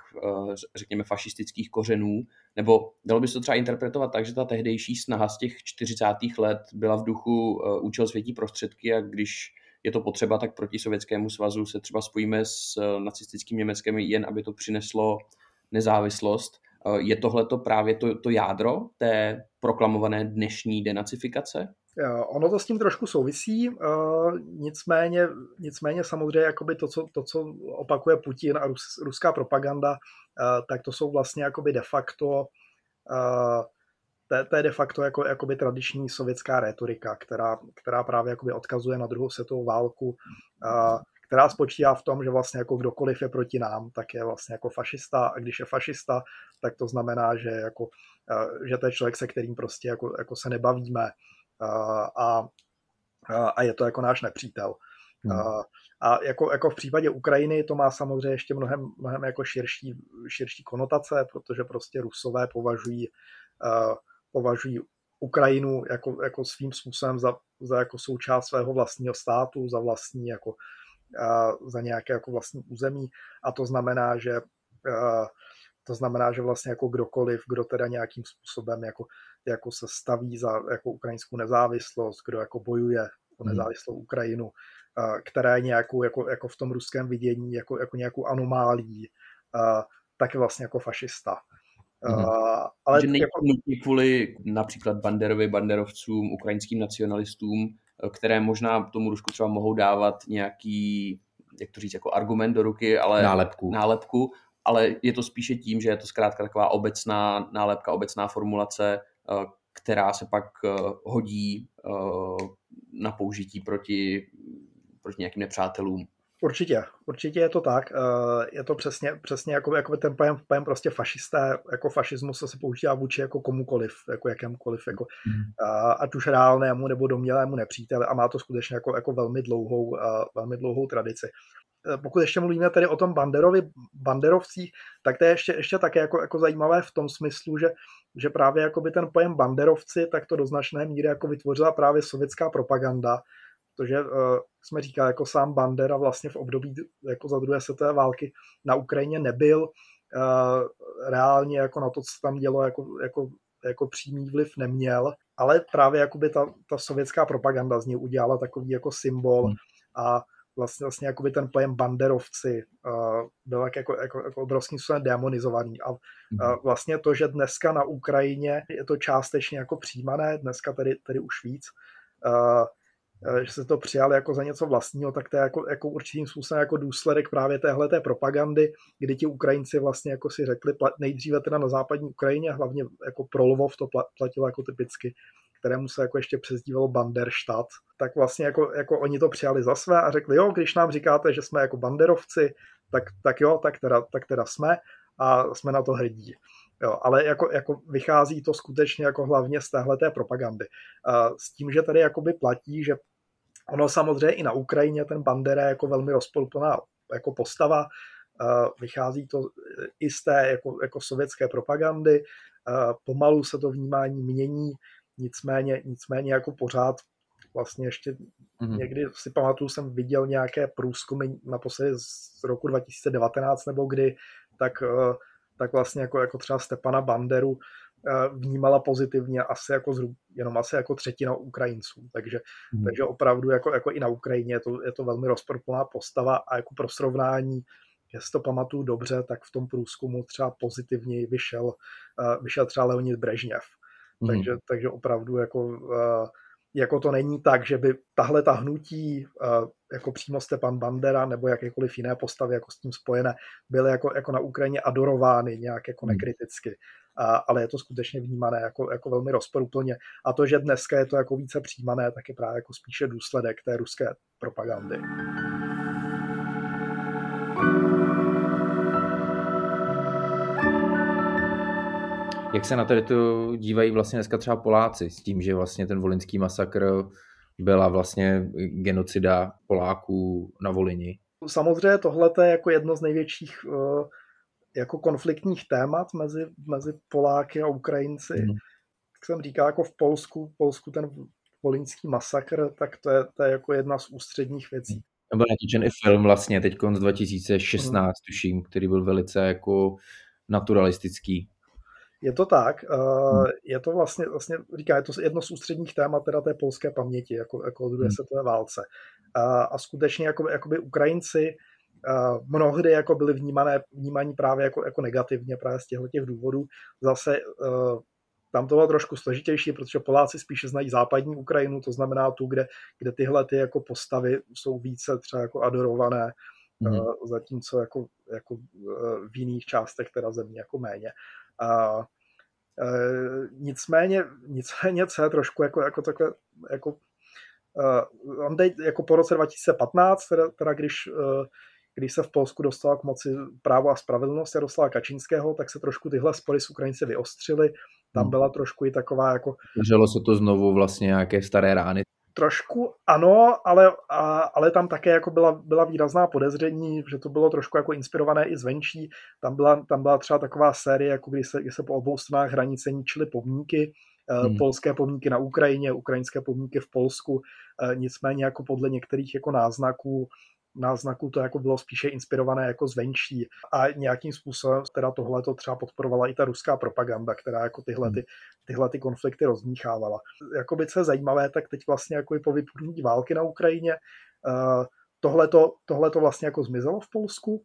řekněme, fašistických kořenů, nebo dalo by se to třeba interpretovat tak, že ta tehdejší snaha z těch čtyřicátých let byla v duchu účel světí prostředky a když je to potřeba, tak proti Sovětskému svazu se třeba spojíme s nacistickým Německem jen, aby to přineslo nezávislost. Je tohleto právě to, to jádro té proklamované dnešní denacifikace? Ono to s tím trošku souvisí, nicméně, nicméně samozřejmě jakoby to, co, to, co opakuje Putin a rus, ruská propaganda, tak to jsou vlastně jakoby de facto, to je de facto jako, jakoby tradiční sovětská rétorika, která, která právě jakoby odkazuje na druhou světovou válku, která spočívá v tom, že vlastně jako kdokoliv je proti nám, tak je vlastně jako fašista a když je fašista, tak to znamená, že, jako, že to je člověk, se kterým prostě jako, jako se nebavíme a, a je to jako náš nepřítel. Hmm. A, a jako, jako v případě Ukrajiny to má samozřejmě ještě mnohem, mnohem jako širší, širší konotace, protože prostě Rusové považují, považují Ukrajinu jako, jako svým způsobem za, za jako součást svého vlastního státu, za vlastní jako za nějaké jako vlastní území a to znamená, že to znamená, že vlastně jako kdokoliv, kdo teda nějakým způsobem jako, jako se staví za jako ukrajinskou nezávislost, kdo jako bojuje o nezávislou Ukrajinu, která je nějakou jako, jako v tom ruském vidění jako, jako nějakou anomálí, tak je vlastně jako fašista. Hmm. Ale že nejsou nutně kvůli například Banderovi, banderovcům, ukrajinským nacionalistům, které možná tomu Rusku třeba mohou dávat nějaký, jak to říct, jako argument do ruky, ale nálepku. nálepku, ale je to spíše tím, že je to zkrátka taková obecná nálepka, obecná formulace, která se pak hodí na použití proti, proti nějakým nepřátelům. Určitě, určitě je to tak. Je to přesně, přesně jako, jako ten pojem, pojem prostě fašisté, jako fašismus se používá vůči jako komukoliv, jako jakémukoliv, jako, ať už reálnému nebo domnělému nepříteli a má to skutečně jako, jako velmi, dlouhou, velmi dlouhou tradici. Pokud ještě mluvíme tedy o tom Banderovi, Banderovcích, tak to je ještě, ještě také jako, jako zajímavé v tom smyslu, že, že právě jako by ten pojem Banderovci, tak to do značné míry jako vytvořila právě sovětská propaganda, protože uh, jsme říkali, jako sám Bandera vlastně v období jako za druhé světové války na Ukrajině nebyl. Uh, reálně jako na to, co tam dělo, jako, jako, jako přímý vliv neměl, ale právě jakoby ta, ta sovětská propaganda z něj udělala takový jako symbol a vlastně, vlastně jakoby ten pojem Banderovci uh, byl tak jako, jako, jako obrovským způsobem demonizovaný. A uh, vlastně to, že dneska na Ukrajině je to částečně jako přijímané, dneska tedy, tedy už víc, uh, že se to přijali jako za něco vlastního, tak to je jako, jako určitým způsobem jako důsledek právě téhleté propagandy, kdy ti Ukrajinci vlastně jako si řekli nejdříve teda na západní Ukrajině, hlavně jako pro Lvov to platilo jako typicky, kterému se jako ještě přezdívalo Banderštát, tak vlastně jako, jako oni to přijali za své a řekli, jo, když nám říkáte, že jsme jako banderovci, tak, tak jo, tak teda, tak teda jsme a jsme na to hrdí. Jo, ale jako, jako vychází to skutečně jako hlavně z téhleté propagandy. S tím, že tady jakoby platí, že ono samozřejmě i na Ukrajině ten Bandera je jako velmi rozpolplná jako postava, vychází to i z té jako, jako sovětské propagandy, pomalu se to vnímání mění, nicméně, nicméně jako pořád vlastně ještě mm-hmm. někdy si pamatuju, jsem viděl nějaké průzkumy naposledy z roku dva tisíce devatenáct nebo kdy, tak, tak vlastně jako, jako třeba Stepana Banderu vnímala pozitivně asi jako zhruba, jenom asi jako třetina Ukrajinců. Takže, hmm. takže opravdu jako, jako i na Ukrajině je to, je to velmi rozporuplná postava a jako pro srovnání, jestli to pamatuju dobře, tak v tom průzkumu třeba pozitivněji vyšel, vyšel třeba Leonid Brežněv. Hmm. Takže, takže opravdu jako, jako to není tak, že by tahle ta hnutí, jako přímo Stepan Bandera nebo jakékoliv jiné postavy jako s tím spojené, byly jako, jako na Ukrajině adorovány nějak jako nekriticky. A, ale je to skutečně vnímané jako, jako velmi rozporuplně. A to, že dneska je to jako více přijímané, tak je právě jako spíše důsledek té ruské propagandy. Jak se na to dívají vlastně dneska třeba Poláci s tím, že vlastně ten volyňský masakr byla vlastně genocida Poláků na Volyni. Samozřejmě tohle je jako jedno z největších jako konfliktních témat mezi, mezi Poláky a Ukrajinci. Mm. Jak jsem říkal, jako v Polsku, v Polsku ten volyňský masakr, tak to je, to je jako jedna z ústředních věcí. Tam byl natočen i film vlastně teď z dva tisíce šestnáct, mm. tuším, který byl velice jako naturalistický. Je to tak, je to vlastně, vlastně říká, je to jedno z ústředních témat teda té polské paměti, jako, jako druhé světové válce. A, a skutečně jako, jakoby Ukrajinci mnohdy jako byli vnímané, vnímaní právě jako, jako negativně právě z těchto těch důvodů. Zase tam to bylo trošku složitější, protože Poláci spíše znají západní Ukrajinu, to znamená tu, kde, kde tyhle ty jako postavy jsou více třeba jako adorované, mm. zatímco jako, jako v jiných částech teda země jako méně. A, a, nicméně, nicméně co je trošku jako, jako takové, jako, uh, jako po roce dva tisíce patnáct, teda, teda když, uh, když se v Polsku dostala k moci Právo a spravedlnost Jaroslava Kačínského, tak se trošku tyhle spory s Ukrajinci vyostřily, tam byla trošku i taková jako... Drželo se to znovu vlastně nějaké staré rány? Trošku ano, ale, a, ale tam také jako byla, byla výrazná podezření, že to bylo trošku jako inspirované i zvenčí. Tam byla, tam byla třeba taková série, jako kdy se, kdy se po obou stranách hranice ničily pomníky, hmm. polské pomníky na Ukrajině, ukrajinské pomníky v Polsku. Nicméně jako podle některých jako náznaků, náznaků to jako bylo spíše inspirované jako zvenčí. A nějakým způsobem teda tohle to třeba podporovala i ta ruská propaganda, která jako tyhle, ty, tyhle ty konflikty rozmíchávala. Jakoby co je zajímavé, tak teď vlastně jako i po vypuknutí války na Ukrajině tohle to vlastně jako zmizelo v Polsku.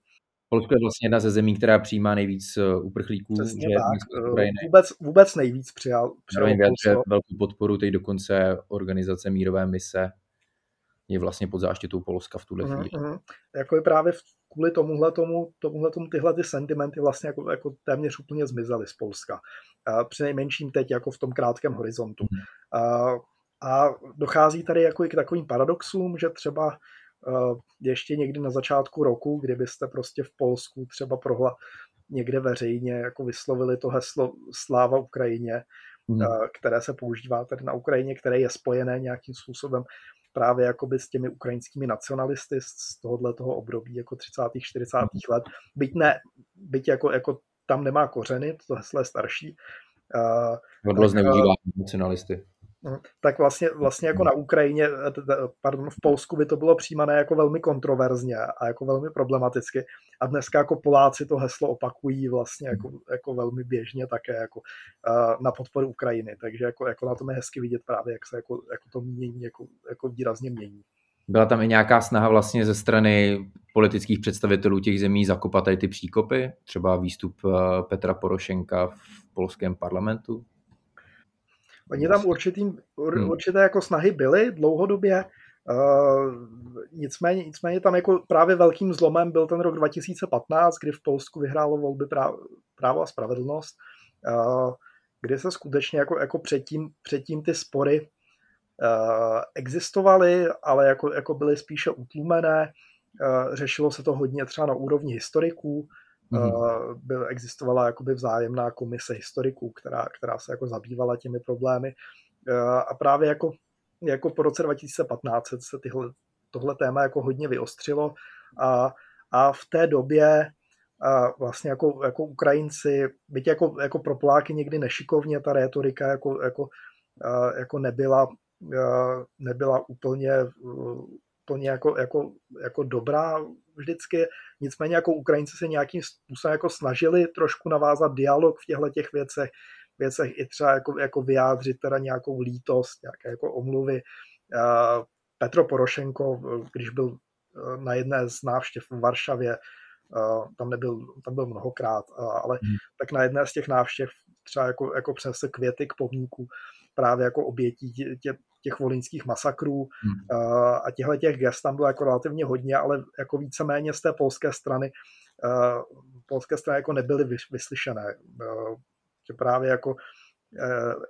Polsko je vlastně jedna ze zemí, která přijímá nejvíc uprchlíků. Přesně že tak. Vůbec, vůbec nejvíc přijal, přijal Polsko. Velkou podporu teď dokonce organizace mírové mise je vlastně pod záštitou Polska v tuhle chvíli. Mm-hmm. Jako je právě kvůli tomuhle tomu, tomuhle tomu tyhle ty sentimenty vlastně jako, jako téměř úplně zmizely z Polska. Uh, Přinejmenším teď jako v tom krátkém horizontu. Mm-hmm. Uh, a dochází tady jako i k takovým paradoxům, že třeba uh, ještě někdy na začátku roku, kdybyste prostě v Polsku třeba prohla někde veřejně jako vyslovili to heslo Sláva Ukrajině, mm-hmm. uh, které se používá tady na Ukrajině, které je spojené nějakým způsobem právě jakoby s těmi ukrajinskými nacionalisty z tohohle toho období jako třicátých, čtyřicátých let. Byť ne, byť jako, jako tam nemá kořeny, to heslo je starší. Bylo zneužívání nacionalisty. Tak vlastně, vlastně jako na Ukrajině, pardon, v Polsku by to bylo přijímané jako velmi kontroverzně a jako velmi problematicky. A dneska jako Poláci to heslo opakují vlastně jako, jako velmi běžně také jako na podporu Ukrajiny. Takže jako, jako na tom je hezky vidět právě, jak se jako, jako to mění, jako, jako výrazně mění. Byla tam i nějaká snaha vlastně ze strany politických představitelů těch zemí zakopat tady ty příkopy? Třeba výstup Petra Porošenka v polském parlamentu? Oni tam určitý, určité jako snahy byly dlouhodobě, uh, nicméně, nicméně tam jako právě velkým zlomem byl ten rok dva tisíce patnáct, kdy v Polsku vyhrálo volby Právo a spravedlnost, uh, kdy se skutečně jako, jako předtím, předtím ty spory uh, existovaly, ale jako, jako byly spíše utlumené, uh, řešilo se to hodně třeba na úrovni historiků. Mm-hmm. Byl, existovala jakoby vzájemná komise historiků, která, která se jako zabývala těmi problémy a právě jako, jako po roce dva tisíce patnáct se tyhle, tohle téma jako hodně vyostřilo a, a v té době vlastně jako, jako Ukrajinci, byť jako, jako pro Poláky někdy nešikovně ta rétorika jako, jako, jako nebyla, nebyla úplně úplně jako, jako, jako dobrá vždycky, nicméně jako Ukrajinci se nějakým způsobem jako snažili trošku navázat dialog v těchto těch věcech, věcech i třeba jako, jako vyjádřit teda nějakou lítost, nějaké jako omluvy. Petro Porošenko, když byl na jedné z návštěv v Varšavě, tam nebyl, tam byl mnohokrát, ale hmm. tak na jedné z těch návštěv třeba jako, jako přinese květy k pomníku právě jako obětí tě, těch volyňských masakrů hmm. a těchto těch gest tam bylo jako relativně hodně, ale jako víceméně z té polské strany polské strany jako nebyly vyslyšené. Že právě jako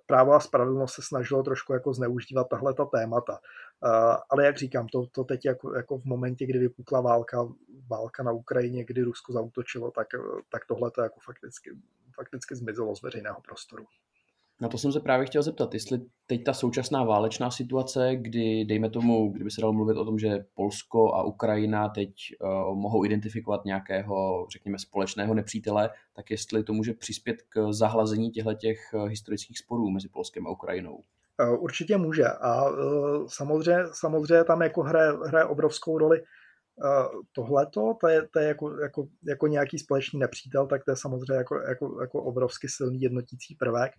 Právo a spravedlnost se snažilo trošku jako zneužívat tahle ta témata. Ale jak říkám, to, to teď jako, jako v momentě, kdy vypukla válka, válka na Ukrajině, kdy Rusko zaútočilo, tak, tak tohle to jako fakticky, fakticky zmizelo z veřejného prostoru. Na to jsem se právě chtěl zeptat, jestli teď ta současná válečná situace, kdy, dejme tomu, kdyby se dalo mluvit o tom, že Polsko a Ukrajina teď uh, mohou identifikovat nějakého, řekněme, společného nepřítele, tak jestli to může přispět k zahlazení těchto historických sporů mezi Polskem a Ukrajinou. Určitě může a uh, samozřejmě, samozřejmě tam jako hraje, hraje obrovskou roli uh, tohleto, to je, to je jako, jako, jako nějaký společný nepřítel, tak to je samozřejmě jako, jako, jako obrovsky silný jednotící prvek.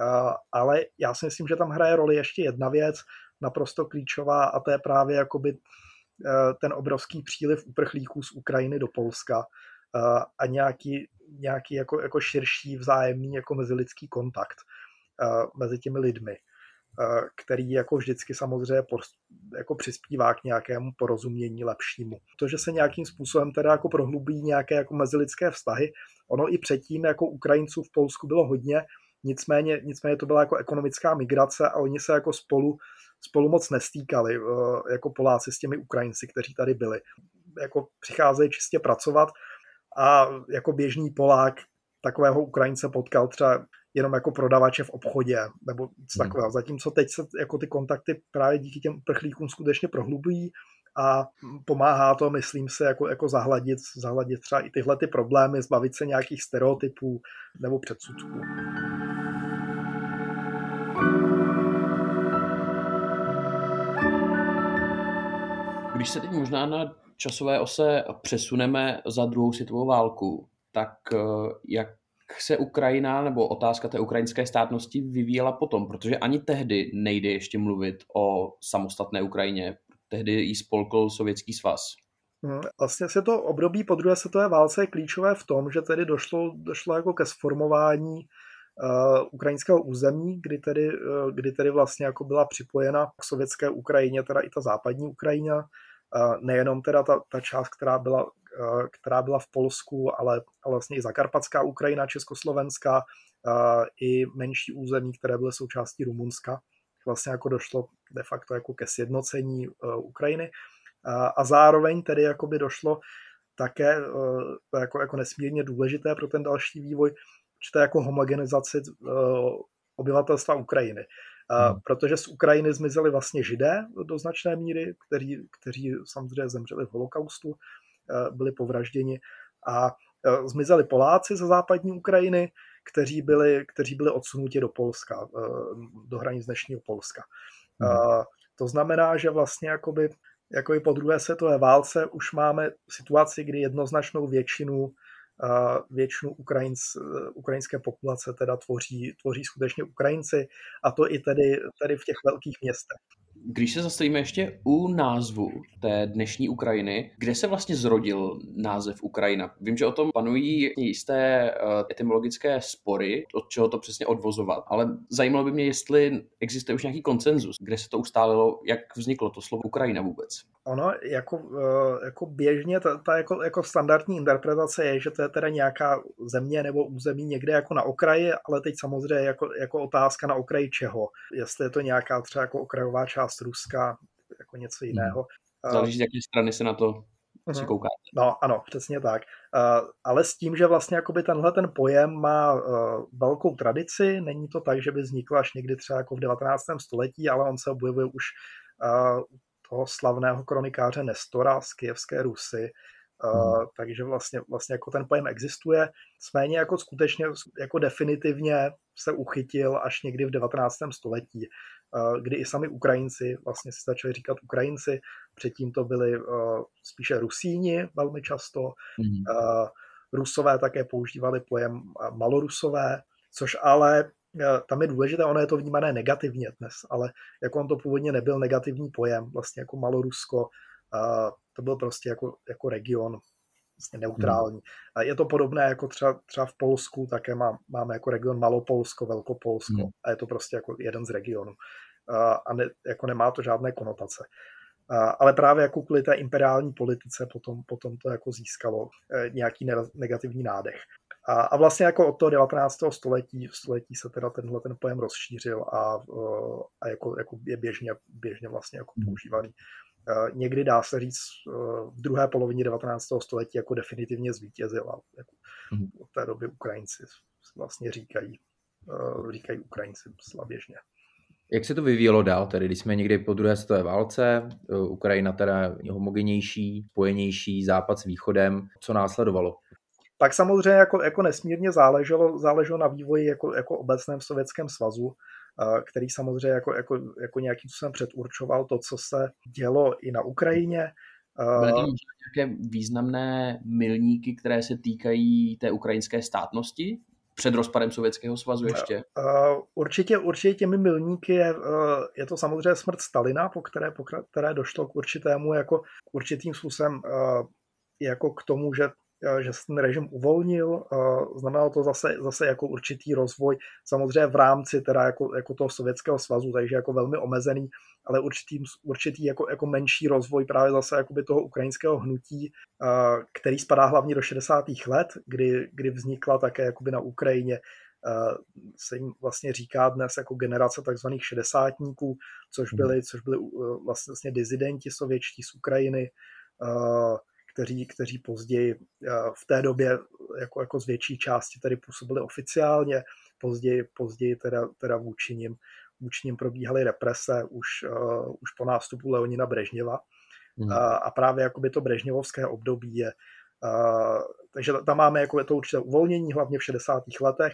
Uh, ale já si myslím, že tam hraje roli ještě jedna věc, naprosto klíčová, a to je právě jakoby, uh, ten obrovský příliv uprchlíků z Ukrajiny do Polska uh, a nějaký, nějaký jako, jako širší vzájemný jako mezilidský kontakt uh, mezi těmi lidmi, uh, který jako vždycky samozřejmě por, jako přispívá k nějakému porozumění lepšímu. To, že se nějakým způsobem teda jako prohlubí nějaké jako mezilidské vztahy, ono i předtím jako Ukrajinců v Polsku bylo hodně, Nicméně, nicméně to byla jako ekonomická migrace a oni se jako spolu, spolu moc nestýkali, jako Poláci s těmi Ukrajinci, kteří tady byli. Jako přicházejí čistě pracovat a jako běžný Polák takového Ukrajince potkal třeba jenom jako prodavače v obchodě nebo něco takového. Zatímco teď se jako ty kontakty právě díky těm uprchlíkům skutečně prohlubují a pomáhá to, myslím si, jako, jako zahladit, zahladit třeba i tyhle ty problémy, zbavit se nějakých stereotypů nebo předsudků. Když se teď možná na časové ose přesuneme za druhou světovou válku, tak jak se Ukrajina nebo otázka té ukrajinské státnosti vyvíjela potom? Protože ani tehdy nejde ještě mluvit o samostatné Ukrajině. Tehdy jí spolkl Sovětský svaz. Vlastně se to období po druhé světové válce je klíčové v tom, že tedy došlo, došlo jako ke sformování Uh, ukrajinského území, kdy tedy, uh, kdy tedy vlastně jako byla připojena k sovětské Ukrajině, teda i ta západní Ukrajina, uh, nejenom teda ta, ta část, která byla, uh, která byla v Polsku, ale, ale vlastně i zakarpatská Ukrajina, Československá, uh, i menší území, které byly součástí Rumunska. Vlastně jako došlo de facto jako ke sjednocení uh, Ukrajiny uh, a zároveň tedy jakoby došlo také, uh, to jako, jako nesmírně důležité pro ten další vývoj, určité jako homogenizaci uh, obyvatelstva Ukrajiny. Uh, protože z Ukrajiny zmizeli vlastně Židé do značné míry, kteří, kteří samozřejmě zemřeli v holokaustu, uh, byli povražděni. A uh, zmizeli Poláci ze západní Ukrajiny, kteří byli, kteří byli odsunuti do Polska, uh, do hranic dnešního Polska. Uh, to znamená, že vlastně jakoby, jakoby po druhé světové válce už máme situaci, kdy jednoznačnou většinu většinu Ukrajinc, ukrajinské populace teda tvoří, tvoří skutečně Ukrajinci, a to i tedy, tedy v těch velkých městech. Když se zastavíme ještě u názvu té dnešní Ukrajiny, kde se vlastně zrodil název Ukrajina? Vím, že o tom panují jisté etymologické spory, od čeho to přesně odvozovat, ale zajímalo by mě, jestli existuje už nějaký konsenzus, kde se to ustálilo, jak vzniklo to slovo Ukrajina vůbec? Ono jako, jako běžně, ta, ta jako, jako standardní interpretace je, že to je teda nějaká země nebo území někde jako na okraji, ale teď samozřejmě jako, jako otázka na okraji čeho. Jestli je to nějaká třeba jako okrajová část z Ruska, jako něco jiného. Záleží, z jaké strany se na to si koukáte. No ano, přesně tak. Ale s tím, že vlastně jakoby tenhle ten pojem má velkou tradici, není to tak, že by vznikl až někdy třeba jako v devatenáctém století, ale on se objevuje už toho slavného kronikáře Nestora z Kyjevské Rusy, hmm. takže vlastně, vlastně jako ten pojem existuje. Nicméně jako skutečně jako definitivně se uchytil až někdy v devatenáctém století, kdy i sami Ukrajinci vlastně si začali říkat Ukrajinci, předtím to byli spíše Rusíni velmi často, mm. Rusové také používali pojem Malorusové, což ale tam je důležité, ono je to vnímané negativně dnes, ale jako on to původně nebyl negativní pojem, vlastně jako Malorusko, to byl prostě jako, jako region vlastně neutrální. Hmm. Je to podobné jako třeba, třeba v Polsku, také má, máme jako region Malopolsko, Velkopolsko hmm. a je to prostě jako jeden z regionů. A ne, jako nemá to žádné konotace. A, ale právě jako kvůli té imperiální politice potom, potom to jako získalo nějaký ne, negativní nádech. A, a vlastně jako od toho devatenáctého století, století se teda tenhle ten pojem rozšířil a, a jako, jako je běžně, běžně vlastně jako používaný. Někdy dá se říct v druhé polovině devatenáctého století jako definitivně zvítězila. Jako od té doby Ukrajinci vlastně říkají říkají Ukrajinci slavěžně. Jak se to vyvíjelo dál, tedy když jsme někdy po druhé světové válce, Ukrajina teda homogenější, spojenější, západ s východem, co následovalo? Tak samozřejmě jako, jako nesmírně záleželo, záleželo na vývoji jako, jako obecném v Sovětském svazu, který samozřejmě jako, jako, jako nějakým způsobem předurčoval to, co se dělo i na Ukrajině. Byly tam nějaké významné milníky, které se týkají té ukrajinské státnosti před rozpadem Sovětského svazu ještě? Určitě, určitě těmi milníky je, je to samozřejmě smrt Stalina, po které, po které došlo k určitému, jako k určitým způsobem jako k tomu, že že se ten režim uvolnil, znamenalo to zase, zase jako určitý rozvoj, samozřejmě v rámci teda jako, jako toho Sovětského svazu, takže jako velmi omezený, ale určitý, určitý jako, jako menší rozvoj právě zase jakoby toho ukrajinského hnutí, který spadá hlavně do šedesátých let, kdy, kdy vznikla také jakoby na Ukrajině, se jim vlastně říká dnes jako generace takzvaných šedesátníků, což byli, což byli vlastně dizidenti sovětští z Ukrajiny, Kteří, kteří později v té době jako, jako z větší části tady působili oficiálně, později, později teda, teda vůči nim, vůči nim probíhaly represe už, uh, už po nástupu Leonida Brežněva. Mm. Uh, a právě jakoby to brežněvovské období je. Uh, takže tam máme jako to určité uvolnění, hlavně v šedesátých letech,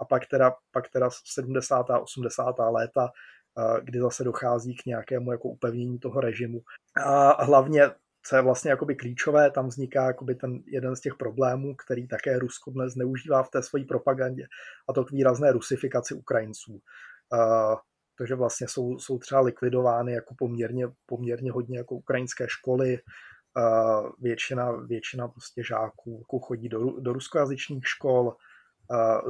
a pak teda, pak teda sedmdesátá a osmdesátá léta, uh, kdy zase dochází k nějakému jako upevnění toho režimu. A hlavně co je vlastně jakoby klíčové, tam vzniká jakoby ten jeden z těch problémů, který také Rusko dnes zneužívá v té své propagandě, a to k výrazné rusifikaci Ukrajinců. Uh, takže vlastně jsou, jsou třeba likvidovány jako poměrně, poměrně hodně jako ukrajinské školy, uh, většina, většina prostě žáků jako chodí do, do ruskojazyčných škol, uh,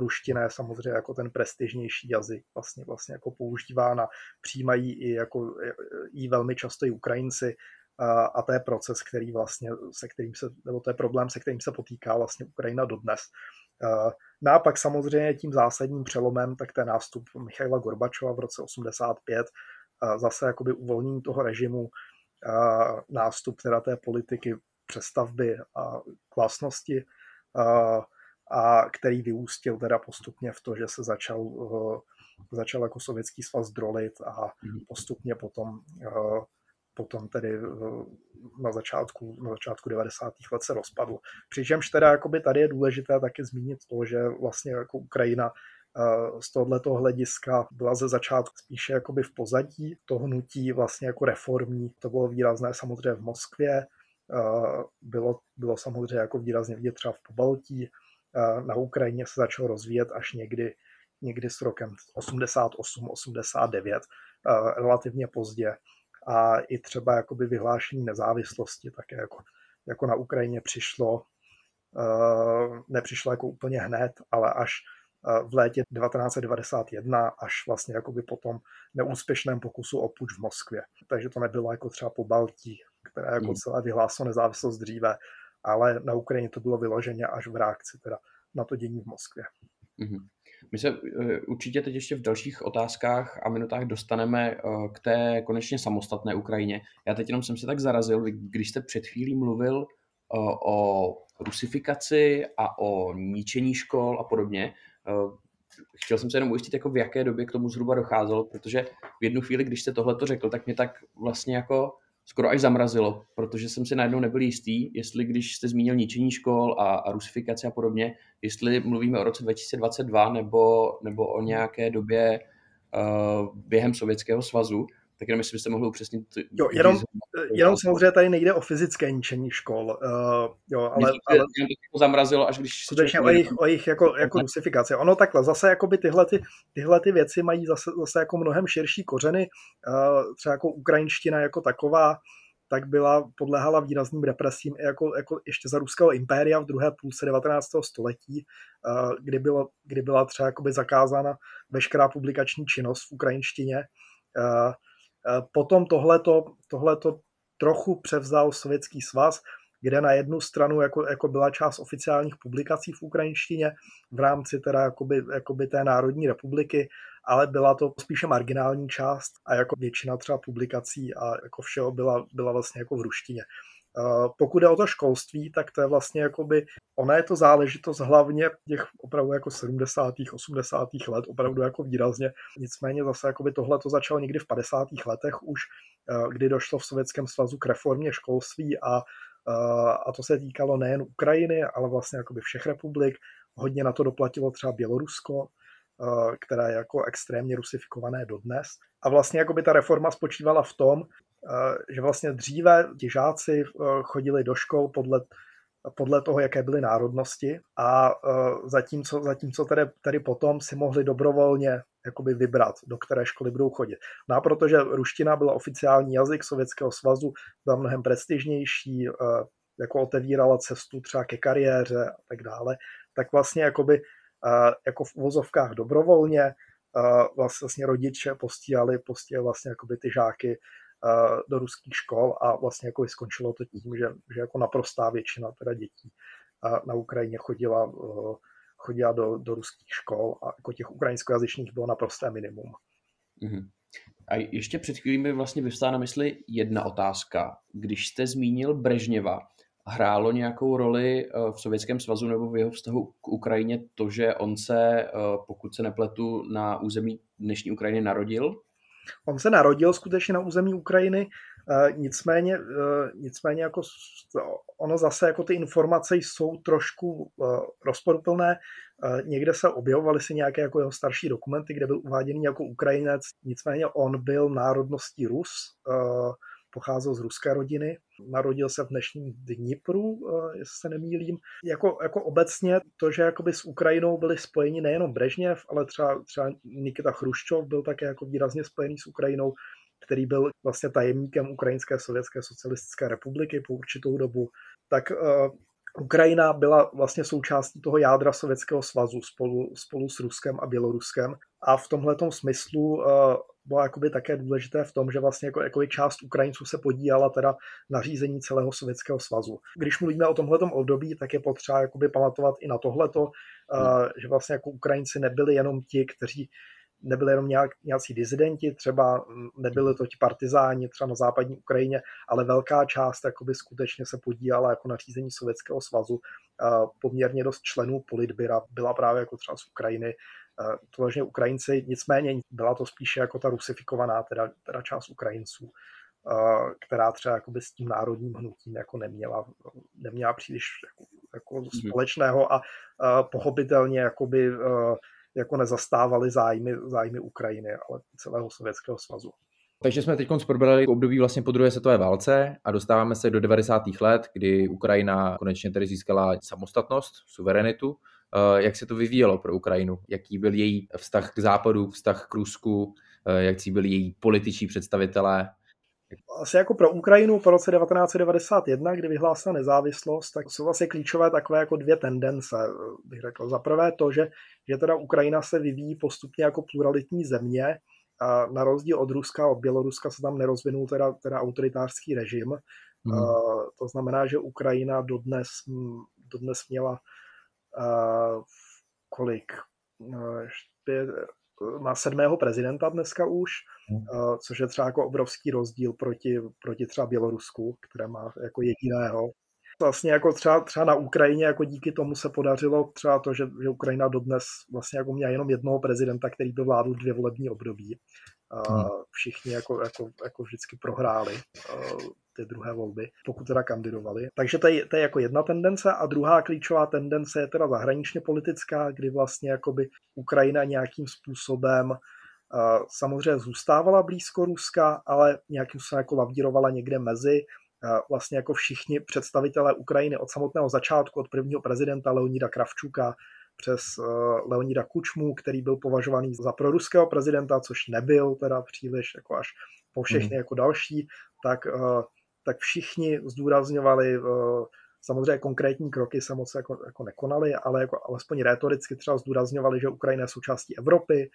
ruština je samozřejmě jako ten prestižnější jazyk, vlastně, vlastně jako používána, přijímají i, jako, i velmi často i Ukrajinci, a to je proces, který vlastně, se kterým se, nebo to je problém, se kterým se potýká vlastně Ukrajina dodnes. No a pak samozřejmě tím zásadním přelomem, tak ten nástup Michaila Gorbačova v roce osmdesát pět, zase jakoby uvolnění toho režimu, nástup teda té politiky přestavby a klasnosti, a který vyústil teda postupně v to, že se začal, začal jako Sovětský svaz drolit a postupně potom potom tedy na začátku, na začátku devadesátých let se rozpadlo. Přičemž teda jakoby tady je důležité taky zmínit to, že vlastně jako Ukrajina z tohoto hlediska byla ze začátku spíše jakoby v pozadí toho hnutí vlastně jako reformní. To bylo výrazné samozřejmě v Moskvě, bylo, bylo samozřejmě jako výrazně vidět třeba v Pobaltí. Na Ukrajině se začalo rozvíjet až někdy, někdy s rokem osmdesát osm osmdesát devět, relativně pozdě. A i třeba jakoby vyhlášení nezávislosti také jako, jako na Ukrajině přišlo, uh, nepřišlo jako úplně hned, ale až uh, v létě devatenáct devadesát jedna, až vlastně jakoby po tom neúspěšném pokusu o puč v Moskvě. Takže to nebylo jako třeba Pobaltí, které jako celé vyhlásilo nezávislost dříve, ale na Ukrajině to bylo vyloženě až v reakci teda na to dění v Moskvě. Mm-hmm. My se určitě teď ještě v dalších otázkách a minutách dostaneme k té konečně samostatné Ukrajině. Já teď jenom jsem se tak zarazil, když jste před chvílí mluvil o rusifikaci a o ničení škol a podobně. Chtěl jsem se jenom ujistit, jako v jaké době k tomu zhruba docházelo, protože v jednu chvíli, když jste tohleto řekl, tak mě tak vlastně jako skoro až zamrazilo, protože jsem si najednou nebyl jistý, jestli když jste zmínil ničení škol a, a rusifikaci a podobně, jestli mluvíme o roce dva tisíce dvacet dva nebo, nebo o nějaké době uh, během Sovětského svazu, tak jenom jestli byste mohli upřesnit. Jo, jenom, jenom samozřejmě tady nejde o fyzické ničení škol. Uh, jo, ale, ale, ale to zamrazilo, až když... Skutečně o jejich, o jejich jako, jako rusifikaci. Ono takhle, zase jakoby tyhle, ty, tyhle ty věci mají zase, zase jako mnohem širší kořeny. Uh, třeba jako ukrajinština jako taková, tak byla, podléhala výrazným represím jako, jako ještě za ruského impéria v druhé půlce devatenáctého století, uh, kdy, bylo, kdy byla třeba jakoby zakázána veškerá publikační činnost v ukrajinštině. Uh, Potom tohleto, tohleto trochu převzal Sovětský svaz, kde na jednu stranu jako, jako byla část oficiálních publikací v ukrajinštině v rámci teda jakoby, jakoby té Národní republiky, ale byla to spíše marginální část a jako většina třeba publikací a jako všeho byla, byla vlastně jako v ruštině. Pokud jde o to školství, tak to je vlastně jakoby, ona je to záležitost hlavně těch opravdu jako sedmdesátých, osmdesátých let, opravdu jako výrazně. Nicméně zase jakoby tohle to začalo někdy v padesátých letech už, kdy došlo v Sovětském svazu k reformě školství a, a to se týkalo nejen Ukrajiny, ale vlastně jakoby všech republik. Hodně na to doplatilo třeba Bělorusko, které je jako extrémně rusifikované dodnes. A vlastně jakoby ta reforma spočívala v tom, že vlastně dříve ti žáci chodili do škol podle, podle toho, jaké byly národnosti a zatímco, zatímco tedy, tedy potom si mohli dobrovolně jakoby vybrat, do které školy budou chodit. No a protože ruština byla oficiální jazyk Sovětského svazu, byla mnohem prestižnější, jako otevírala cestu třeba ke kariéře a tak dále, tak vlastně jakoby, jako v uvozovkách dobrovolně vlastně rodiče postíhali, postíhali vlastně jakoby ty žáky do ruských škol a vlastně jako skončilo to tím, že, že jako naprostá většina teda dětí na Ukrajině chodila, chodila do, do ruských škol a jako těch ukrajinskojazyčných bylo naprosté minimum. Mm-hmm. A ještě před chvílí mi vlastně vyvstává na mysli jedna otázka. Když jste zmínil Brežněva, hrálo nějakou roli v Sovětském svazu nebo v jeho vztahu k Ukrajině to, že on se, pokud se nepletu, na území dnešní Ukrajiny narodil? On se narodil skutečně na území Ukrajiny, nicméně, nicméně jako ono zase jako ty informace jsou trošku rozporuplné. Někde se objevovaly si nějaké jako jeho starší dokumenty, kde byl uváděný jako Ukrajinec, nicméně on byl národností Rus, pocházel z ruské rodiny, narodil se v dnešním Dnipru, jestli se nemýlím. Jako, jako obecně to, že jakoby s Ukrajinou byli spojeni nejenom Brežněv, ale třeba, třeba Nikita Chruščov byl také jako výrazně spojený s Ukrajinou, který byl vlastně tajemníkem Ukrajinské sovětské socialistické republiky po určitou dobu. Tak uh, Ukrajina byla vlastně součástí toho jádra Sovětského svazu spolu, spolu s Ruskem a Běloruskem a v tomhletom smyslu uh, bylo jakoby také důležité v tom, že vlastně jako, jako část Ukrajinců se podílela teda na řízení celého Sovětského svazu. Když mluvíme o tomhletom období, tak je potřeba jakoby pamatovat i na tohleto, hmm. že vlastně jako Ukrajinci nebyli jenom ti, kteří nebyli jenom nějak, nějací dizidenti, třeba nebyli to ti partizáni třeba na západní Ukrajině, ale velká část jakoby skutečně se podílela jako na řízení Sovětského svazu. Poměrně dost členů politbyra byla právě jako třeba z Ukrajiny, tohle Ukrajinci, nicméně byla to spíše jako ta rusifikovaná teda, teda část Ukrajinců, která třeba jakoby s tím národním hnutím jako neměla, neměla příliš jako, jako společného a pochopitelně jakoby, jako nezastávali zájmy, zájmy Ukrajiny, ale celého Sovětského svazu. Takže jsme teď probrali období vlastně po druhé světové válce a dostáváme se do devadesátých let, kdy Ukrajina konečně tedy získala samostatnost, suverenitu. Jak se to vyvíjelo pro Ukrajinu? Jaký byl její vztah k západu, vztah k Rusku? Jaký byli její političtí představitelé? Asi jako pro Ukrajinu po roce devatenáct set devadesát jedna, kdy vyhlásila nezávislost, tak jsou vlastně klíčové takové jako dvě tendence, bych řekl. Za prvé to, že, že teda Ukrajina se vyvíjí postupně jako pluralitní země, a na rozdíl od Ruska, od Běloruska se tam nerozvinul teda, teda autoritářský režim. Hmm. A to znamená, že Ukrajina dodnes, dodnes měla Uh, kolik uh, špět, má sedmého prezidenta dneska už, uh, což je třeba jako obrovský rozdíl proti, proti třeba Bělorusku, které má jako jediného. Vlastně jako třeba, třeba na Ukrajině jako díky tomu se podařilo třeba to, že, že Ukrajina dodnes vlastně jako měla jenom jednoho prezidenta, který by vládl dvě volební období. Uh, všichni jako, jako, jako vždycky prohráli uh, ty druhé volby, pokud teda kandidovali. Takže to je, to je jako jedna tendence a druhá klíčová tendence je teda zahraničně politická, kdy vlastně jakoby Ukrajina nějakým způsobem uh, samozřejmě zůstávala blízko Ruska, ale nějakým způsobem jako lavírovala někde mezi. Uh, vlastně jako všichni představitelé Ukrajiny od samotného začátku, od prvního prezidenta Leonida Kravčuka přes Leonida Kučmu, který byl považovaný za proruského prezidenta, což nebyl teda příliš, jako až po všechny jako další, tak, tak všichni zdůrazňovali, samozřejmě konkrétní kroky se moc jako, jako nekonaly, ale jako alespoň rétoricky třeba zdůrazňovali, že Ukrajina je součástí Evropy,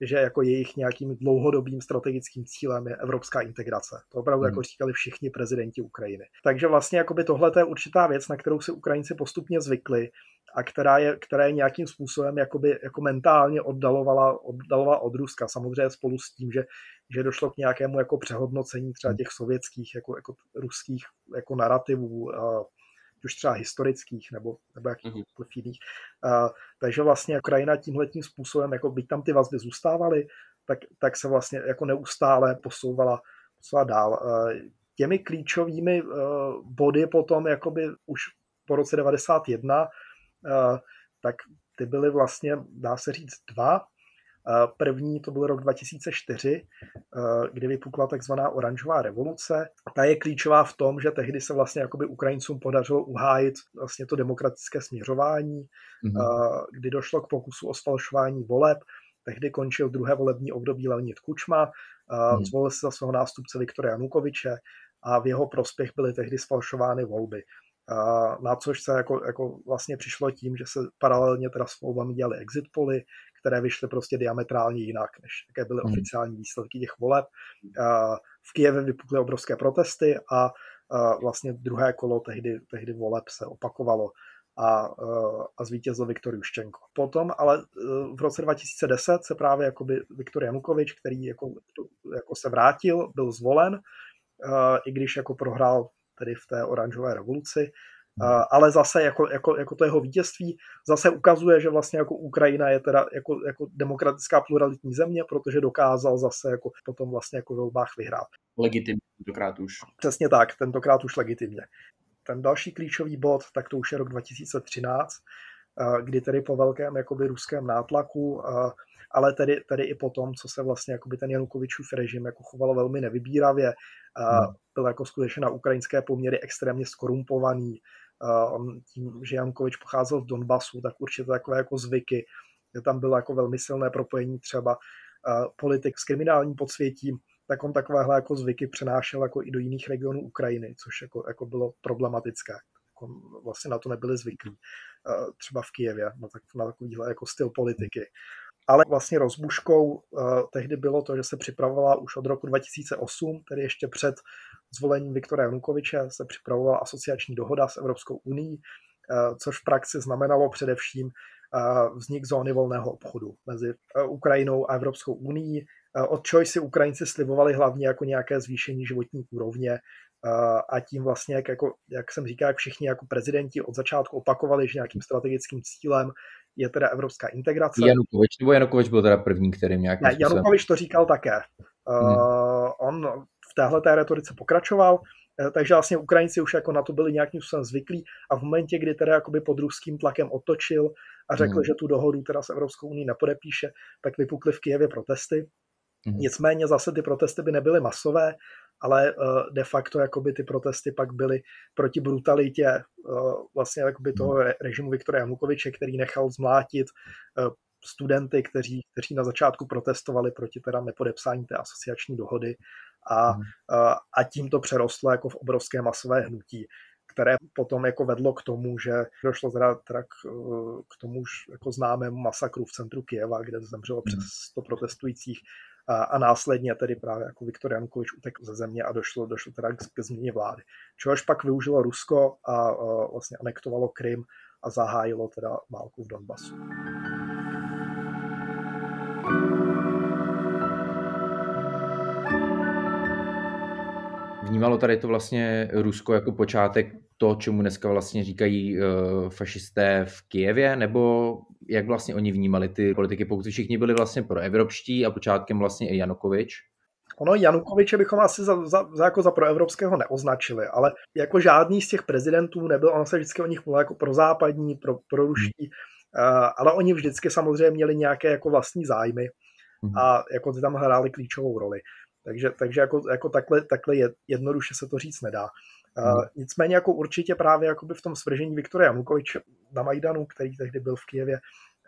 že jako jejich nějakým dlouhodobým strategickým cílem je evropská integrace. To opravdu hmm. jako říkali všichni prezidenti Ukrajiny. Takže vlastně tohle je určitá věc, na kterou si Ukrajinci postupně zvykli. a která je, která je nějakým způsobem jakoby, jako mentálně oddalovala, oddalovala od Ruska. Samozřejmě spolu s tím, že, že došlo k nějakému jako přehodnocení třeba těch sovětských, jako, jako ruských jako narrativů, uh, už třeba historických nebo, nebo jakýchkoliv mm-hmm. jiných. Uh, takže vlastně Ukrajina tímhletím způsobem, jako byť tam ty vazby zůstávaly, tak, tak se vlastně jako neustále posouvala, posouvala dál. Uh, těmi klíčovými uh, body potom jakoby už po roce devadesát jedna, tak ty byly vlastně, dá se říct, dva. První to byl rok dva tisíce čtyři, kdy vypukla takzvaná oranžová revoluce. Ta je klíčová v tom, že tehdy se vlastně jakoby Ukrajincům podařilo uhájit vlastně to demokratické směřování, mm-hmm. kdy došlo k pokusu o sfalšování voleb. Tehdy končil druhé volební období Leonid Kučma, mm-hmm. zvolil se za svého nástupce Viktora Janukoviče a v jeho prospěch byly tehdy sfalšovány volby. Na což se jako, jako vlastně přišlo tím, že se paralelně teda s volbami dělaly exit poly, které vyšly prostě diametrálně jinak, než jaké byly oficiální výsledky těch voleb. V Kyjevě vypukly obrovské protesty a vlastně druhé kolo tehdy, tehdy voleb se opakovalo a, a zvítězil Viktor Juščenko. Potom ale v roce dva tisíce deset se právě jakoby Viktor Janukovič, který jako, jako se vrátil, byl zvolen, i když jako prohrál tedy v té oranžové revoluci, ale zase jako, jako, jako to jeho vítězství zase ukazuje, že vlastně jako Ukrajina je teda jako, jako demokratická pluralitní země, protože dokázal zase jako potom vlastně jako v volbách vyhrát. Legitimně tentokrát už. Přesně tak, tentokrát už legitimně. Ten další klíčový bod, tak to už je rok dva tisíce třináct, kdy tedy po velkém jakoby ruském nátlaku, ale tedy, tedy i po tom, co se vlastně jakoby ten Janukovičův režim jako choval velmi nevybíravě, hmm. byl jako skutečně na ukrajinské poměry extrémně skorumpovaný. On tím, že Janukovič pocházel z Donbasu, tak určitě takové jako zvyky, že tam bylo jako velmi silné propojení třeba politik s kriminálním podsvětím, tak on takovéhle jako zvyky přenášel jako i do jiných regionů Ukrajiny, což jako, jako bylo problematické. Vlastně na to nebyli zvyklí, třeba v Kyjevě, na takovýhle jako styl politiky. Ale vlastně rozbuškou tehdy bylo to, že se připravovala už od roku dva tisíce osm, tedy ještě před zvolením Viktora Janukoviče, se připravovala asociační dohoda s Evropskou unií, což v praxi znamenalo především vznik zóny volného obchodu mezi Ukrajinou a Evropskou unií, od čehož si Ukrajinci slibovali hlavně jako nějaké zvýšení životní úrovně, a tím vlastně, jak, jako, jak jsem říkal, jak všichni jako prezidenti od začátku opakovali, že nějakým strategickým cílem je teda evropská integrace. Janukovič, nebo Janukovič byl teda první, kterým nějakým způsobem... Janukovič to říkal také. Hmm. Uh, on v téhleté retorice pokračoval, takže vlastně Ukrajinci už jako na to byli nějakým způsobem zvyklí a v momentě, kdy teda jakoby pod ruským tlakem otočil a řekl, hmm. že tu dohodu teda s Evropskou unií nepodepíše, tak vypukly v Kyjevě protesty. Hmm. Nicméně zase ty protesty by nebyly masové, ale de facto jakoby ty protesty pak byly proti brutalitě vlastně jakoby toho režimu Viktora Janukoviče, který nechal zmlátit studenty, kteří, kteří na začátku protestovali proti teda nepodepsání té asociační dohody a, a tím to přerostlo jako v obrovské masové hnutí, které potom jako vedlo k tomu, že došlo teda, teda k, k tomu už jako známému masakru v centru Kyjeva, kde zemřelo přes sto protestujících a, a následně tedy právě jako Viktor Janukovič utekl ze země a došlo, došlo teda k, k změně vlády. Čehož pak využilo Rusko a, a vlastně anektovalo Krym a zahájilo teda válku v Donbasu. Vnímalo tady to vlastně Rusko jako počátek toho, čemu dneska vlastně říkají fašisté v Kyjevě, nebo jak vlastně oni vnímali ty politiky, pokud všichni byli vlastně proevropští a počátkem vlastně i Janukovič? Ono Janukoviče bychom asi za, za, za, jako za proevropského neoznačili, ale jako žádný z těch prezidentů nebyl, ono se vždycky o nich mluvilo jako prozápadní, pro, proruští, ale oni vždycky samozřejmě měli nějaké jako vlastní zájmy a jako ty tam hráli klíčovou roli. Takže, takže jako, jako takhle, takhle jednoduše se to říct nedá. Uh, nicméně jako určitě právě v tom svržení Viktora Janukoviče na Majdanu, který tehdy byl v Kyjevě,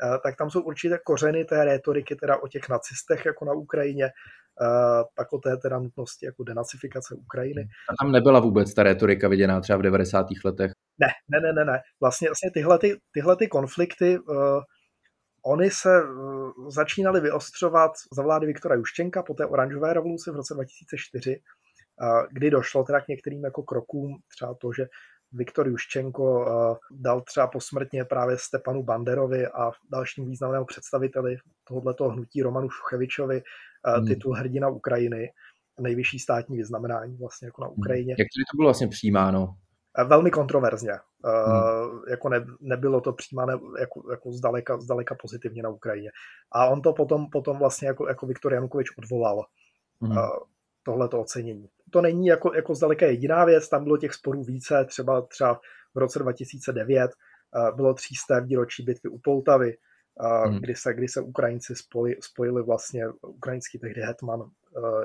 uh, tak tam jsou určité kořeny té rétoriky teda o těch nacistech jako na Ukrajině, uh, pak o té teda nutnosti jako denacifikace Ukrajiny. A tam nebyla vůbec ta rétorika viděná třeba v devadesátých letech? Ne, ne, ne, ne. ne. Vlastně, vlastně tyhle, ty, tyhle ty konflikty... Uh, Oni se začínali vyostřovat za vlády Viktora Juščenka po té oranžové revoluci v roce dva tisíce čtyři, kdy došlo teda k některým jako krokům, třeba to, že Viktor Juščenko dal třeba posmrtně právě Stepanu Banderovi a dalším významnému představiteli tohoto hnutí Romanu Šuchevičovi titul Hrdina Ukrajiny, nejvyšší státní vyznamenání vlastně jako na Ukrajině. Jak to bylo vlastně přijímáno? Velmi kontroverzně. Hmm. Jako ne, nebylo to přijímané jako, jako zdaleka, zdaleka pozitivně na Ukrajině. A on to potom, potom vlastně jako, jako Viktor Janukovič odvolal hmm. tohleto ocenění. To není jako, jako zdaleka jediná věc, tam bylo těch sporů více, třeba, třeba v roce dva tisíce devět bylo třísté výročí bitvy u Poltavy, hmm. kdy, se, kdy se Ukrajinci spoj, spojili vlastně ukrajinský tehdy hetman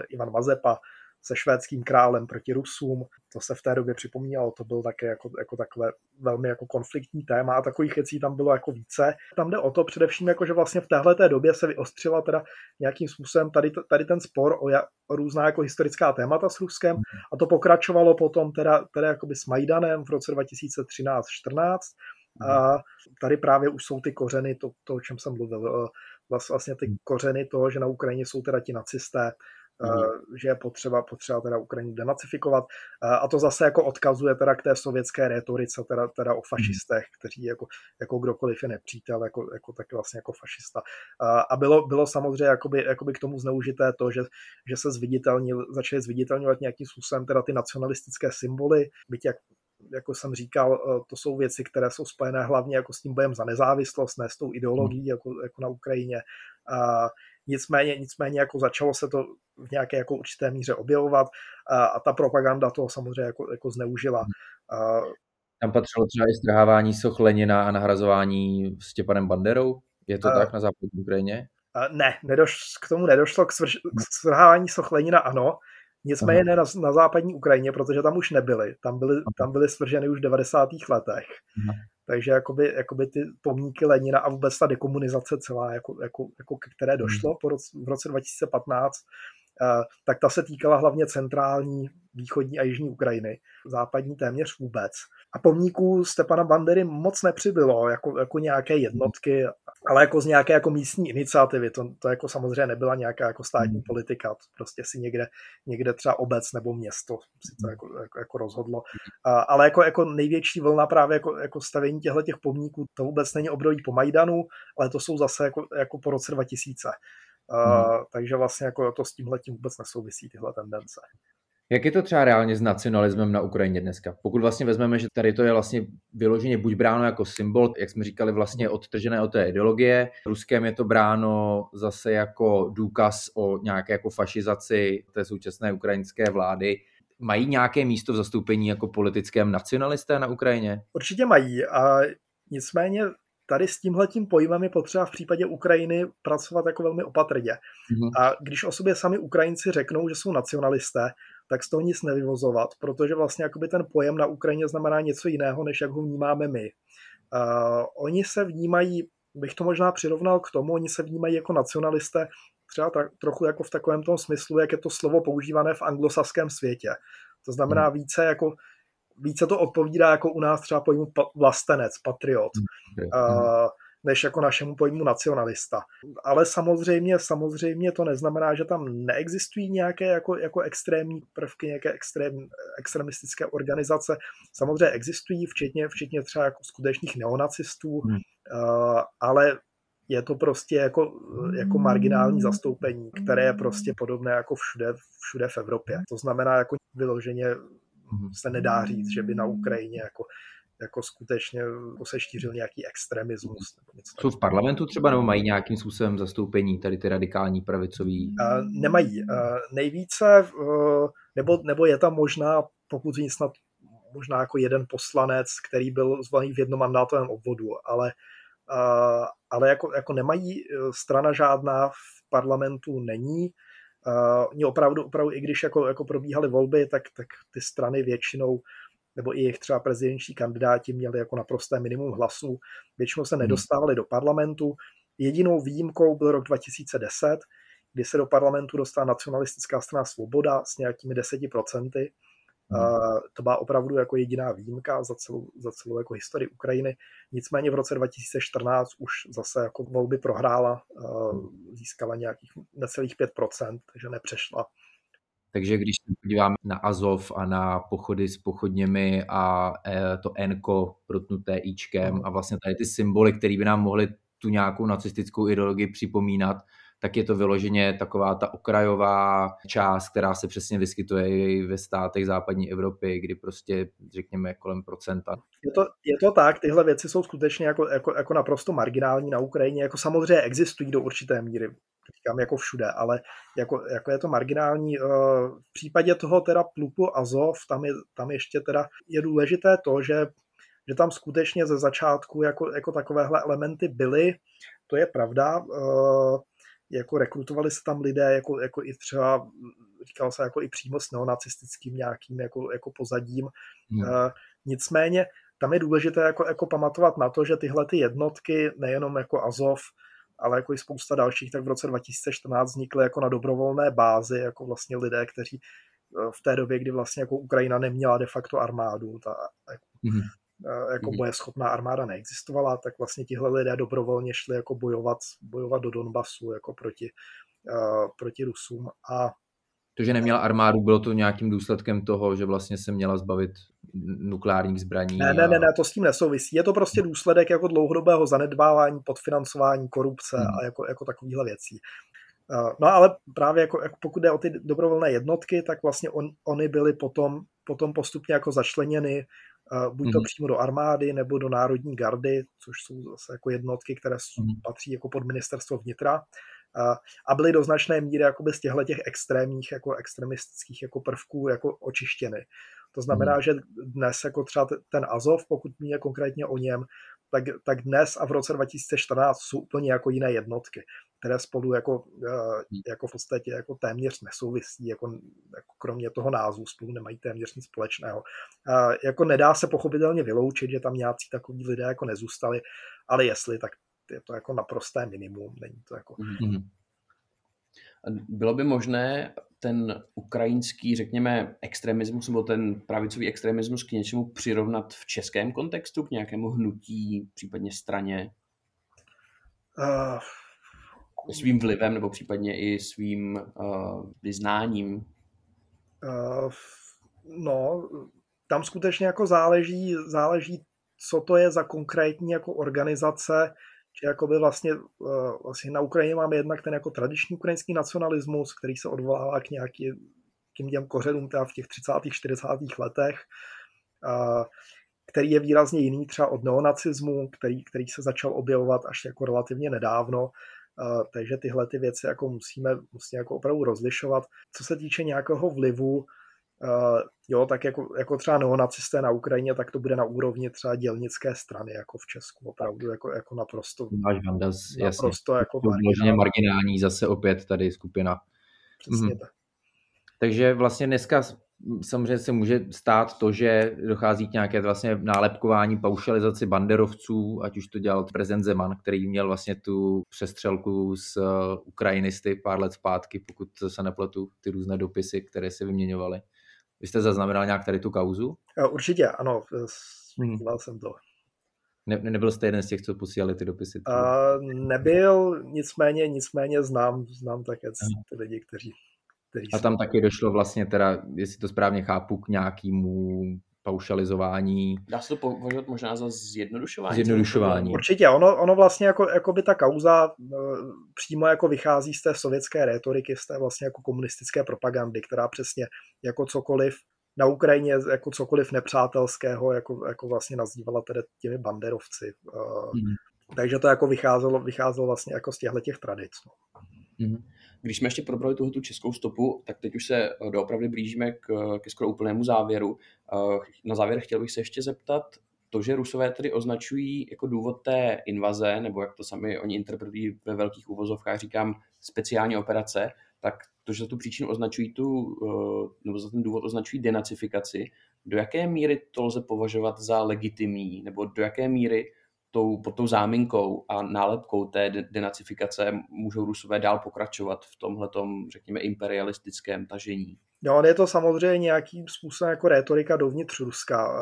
Ivan Mazepa se švédským králem proti Rusům. To se v té době připomínalo, to byl také jako, jako takové velmi jako konfliktní téma a takových věcí tam bylo jako více. Tam jde o to především, jako, že vlastně v téhleté době se vyostřila teda nějakým způsobem tady, tady ten spor o, ja, o různá jako historická témata s Ruskem a to pokračovalo potom teda, teda jakoby s Majdanem v roce dva tisíce třináct čtrnáct. A tady právě už jsou ty kořeny, to, to o čem jsem mluvil, vlastně ty kořeny toho, že na Ukrajině jsou teda ti nacisté, Mm. že je potřeba, potřeba teda Ukrajinu denacifikovat a to zase jako odkazuje teda k té sovětské rétorice teda, teda o fašistech, kteří jako, jako kdokoliv je nepřítel, jako, jako taky vlastně jako fašista. A bylo, bylo samozřejmě jakoby, jakoby k tomu zneužité to, že, že se zviditelnil, začaly zviditelňovat nějakým způsobem teda ty nacionalistické symboly, byť jak jako jsem říkal, to jsou věci, které jsou spojené hlavně jako s tím bojem za nezávislost, ne s tou ideologií, jako, jako na Ukrajině. A nicméně, nicméně jako začalo se to v nějaké jako určité míře objevovat a, a ta propaganda toho samozřejmě jako, jako zneužila. A tam patřilo třeba i strhávání soch Lenina a nahrazování Stepanem Banderou? Je to a tak na západní Ukrajině? Ne, nedoš, k tomu nedošlo. K, svrš, k strhávání soch Lenina ano, nicméně ne na, na západní Ukrajině, protože tam už nebyly. Tam byly, tam byly svrženy už v devadesátých letech. Aha. Takže jakoby, jakoby ty pomníky Lenina a vůbec ta dekomunizace celá, jako, jako, jako které došlo po roce, v roce dva tisíce patnáct, eh, tak ta se týkala hlavně centrální, východní a jižní Ukrajiny, západní téměř vůbec. A pomníků Stepana Bandery moc nepřibylo, jako, jako nějaké jednotky, ale jako z nějaké jako místní iniciativy. To, to jako samozřejmě nebyla nějaká jako státní politika, to prostě si někde, někde třeba obec nebo město si to jako, jako, jako rozhodlo. A, ale jako, jako největší vlna právě jako, jako stavění těchto těch pomníků, to vůbec není období po Majdanu, ale to jsou zase jako, jako po roce dva tisíce. A, hmm. Takže vlastně jako to s tímhletím vůbec nesouvisí tyhle tendence. Jak je to třeba reálně s nacionalismem na Ukrajině dneska? Pokud vlastně vezmeme, že tady to je vlastně vyloženě buď bráno jako symbol, jak jsme říkali, vlastně odtržené od té ideologie. Ruskem je to bráno zase jako důkaz o nějaké jako fašizaci té současné ukrajinské vlády. Mají nějaké místo v zastoupení jako politickém nacionalisté na Ukrajině? Určitě mají a nicméně tady s tímhletím pojmem je potřeba v případě Ukrajiny pracovat jako velmi opatrně. Mm. A když o sobě sami Ukrajinci řeknou, že jsou nacionalisté, tak z toho nic nevyvozovat, protože vlastně jakoby ten pojem na Ukrajině znamená něco jiného, než jak ho vnímáme my. Uh, oni se vnímají, bych to možná přirovnal k tomu, oni se vnímají jako nacionalisté třeba tak, trochu jako v takovém tom smyslu, jak je to slovo používané v anglosaském světě. To znamená více jako více to odpovídá jako u nás třeba pojmu vlastenec, patriot, uh, než jako našemu pojmu nacionalista. Ale samozřejmě, samozřejmě to neznamená, že tam neexistují nějaké jako, jako extrémní prvky, nějaké extrém, extremistické organizace. Samozřejmě existují, včetně, včetně třeba jako skutečných neonacistů, hmm. uh, ale je to prostě jako, jako marginální zastoupení, které je prostě podobné jako všude, všude v Evropě. To znamená, jako vyloženě se nedá říct, že by na Ukrajině jako jako skutečně se štířil nějaký extremismus. Nebo něco jsou v parlamentu třeba, nebo mají nějakým způsobem zastoupení tady ty radikální pravicoví? Uh, nemají. Uh, nejvíce, uh, nebo, nebo je tam možná, pokud vím snad možná jako jeden poslanec, který byl zvolený v jednomandátovém obvodu, ale, uh, ale jako, jako nemají, strana žádná v parlamentu není. Uh, oni opravdu, opravdu, i když jako, jako probíhaly volby, tak, tak ty strany většinou nebo i jejich třeba prezidentští kandidáti měli jako naprosté minimum hlasů, většinou se nedostávali do parlamentu. Jedinou výjimkou byl rok dva tisíce deset, kdy se do parlamentu dostala nacionalistická strana Svoboda s nějakými deseti procenty. Uh, to byla opravdu jako jediná výjimka za celou, za celou jako historii Ukrajiny. Nicméně v roce dva tisíce čtrnáct už zase jako volby prohrála, uh, získala nějakých necelých pět procent, takže nepřešla. Takže když se podíváme na Azov a na pochody s pochodněmi a to N-ko protnuté íčkem a vlastně tady ty symboly, které by nám mohly tu nějakou nacistickou ideologii připomínat, tak je to vyloženě taková ta okrajová část, která se přesně vyskytuje i ve státech západní Evropy, kdy prostě řekněme kolem procenta. Je to, je to tak, tyhle věci jsou skutečně jako, jako, jako naprosto marginální na Ukrajině, jako samozřejmě existují do určité míry, říkám jako všude, ale jako, jako je to marginální. V případě toho teda pluku Azov, tam, je, tam ještě teda je důležité to, že, že tam skutečně ze začátku jako, jako takovéhle elementy byly, to je pravda, jako rekrutovali se tam lidé, jako, jako i třeba, říkal se, jako i přímo s neonacistickým nějakým jako, jako pozadím. Hmm. E, nicméně tam je důležité jako, jako pamatovat na to, že tyhle ty jednotky, nejenom jako Azov, ale jako i spousta dalších, tak v roce dva tisíce čtrnáct vznikly jako na dobrovolné bázi, jako vlastně lidé, kteří v té době, kdy vlastně jako Ukrajina neměla de facto armádu, ta jako, hmm. jako bojeschopná armáda neexistovala, tak vlastně tihle lidé dobrovolně šli jako bojovat, bojovat do Donbasu jako proti, uh, proti Rusům. A to, že neměla armádu, bylo to nějakým důsledkem toho, že vlastně se měla zbavit nukleárních zbraní? Ne, ne, ne, ne, to s tím nesouvisí. Je to prostě důsledek jako dlouhodobého zanedbávání, podfinancování, korupce hmm. a jako, jako takovýhle věcí. Uh, no ale právě jako, jako pokud jde o ty dobrovolné jednotky, tak vlastně on, oni byli potom, potom postupně jako začleněny buď to mm. přímo do armády, nebo do národní gardy, což jsou zase jako jednotky, které mm. patří jako pod ministerstvo vnitra, a byly do značné míry jakoby z těchto těch extrémních, jako extremistických jako prvků jako očištěny. To znamená, mm. že dnes jako třeba ten Azov, pokud mluví konkrétně o něm, tak, tak dnes a v roce dva tisíce čtrnáct jsou úplně jako jiné jednotky, které spolu jako, jako v podstatě jako téměř nesouvisí, jako, jako kromě toho názvu spolu nemají téměř nic společného. A jako nedá se pochopitelně vyloučit, že tam nějací takoví lidé jako nezůstali, ale jestli, tak je to jako naprosté minimum. Není to jako... Bylo by možné ten ukrajinský, řekněme, extremismus nebo ten pravicový extremismus k něčemu přirovnat v českém kontextu, k nějakému hnutí, případně straně? Uh... Svým vlivem nebo případně i svým uh, vyznáním? Uh, no, tam skutečně jako záleží, záleží, co to je za konkrétní jako organizace, že jakoby vlastně, uh, vlastně na Ukrajině máme jednak ten jako tradiční ukrajinský nacionalismus, který se odvolává k nějakým těm kořenům teda v těch třicátých, čtyřicátých letech, uh, který je výrazně jiný třeba od neonacismu, který, který se začal objevovat až jako relativně nedávno. Uh, takže tyhle ty věci jako musíme, musíme jako opravdu rozlišovat. Co se týče nějakého vlivu, uh, jo, tak jako, jako třeba neonacisté na Ukrajině, tak to bude na úrovni třeba dělnické strany, jako v Česku, opravdu jako, jako naprosto, Vandaz, naprosto jako marginální. marginální. Zase opět tady skupina. Přesně mm. tak. Takže vlastně dneska samozřejmě se může stát to, že dochází k nějaké vlastně nálepkování, paušalizaci banderovců, ať už to dělal prezident Zeman, který měl vlastně tu přestřelku s Ukrajinisty pár let zpátky, pokud se nepletu, ty různé dopisy, které se vyměňovaly. Vy jste zaznamenal nějak tady tu kauzu? Určitě, ano, dělal jsem to. Ne, nebyl jste jeden z těch, co posílali ty dopisy? Uh, nebyl, nicméně, nicméně znám, znám také ty lidi, kteří... A tam taky došlo vlastně teda, jestli to správně chápu, k nějakému paušalizování. Dá se to považovat možná za zjednodušování? Zjednodušování. Určitě, ono, ono vlastně jako, jako by ta kauza přímo jako vychází z té sovětské rétoriky, z té vlastně jako komunistické propagandy, která přesně jako cokoliv na Ukrajině, jako cokoliv nepřátelského, jako, jako vlastně nazývala tedy těmi banderovci. Hmm. Takže to jako vycházelo, vycházelo vlastně jako z těchto tradic. Hmm. Když jsme ještě probrali tuhle tu českou stopu, tak teď už se doopravdy blížíme k, ke skoro úplnému závěru. Na závěr chtěl bych se ještě zeptat, to, že Rusové tedy označují jako důvod té invaze, nebo jak to sami oni interpretují ve velkých uvozovkách, říkám speciální operace, tak to, že za tu příčinu označují tu, nebo za ten důvod označují denacifikaci, do jaké míry to lze považovat za legitimní, nebo do jaké míry Tou, pod tou záminkou a nálepkou té denacifikace můžou Rusové dál pokračovat v tomhletom, řekněme, imperialistickém tažení? No, on je to samozřejmě nějakým způsobem jako rétorika dovnitř Ruska,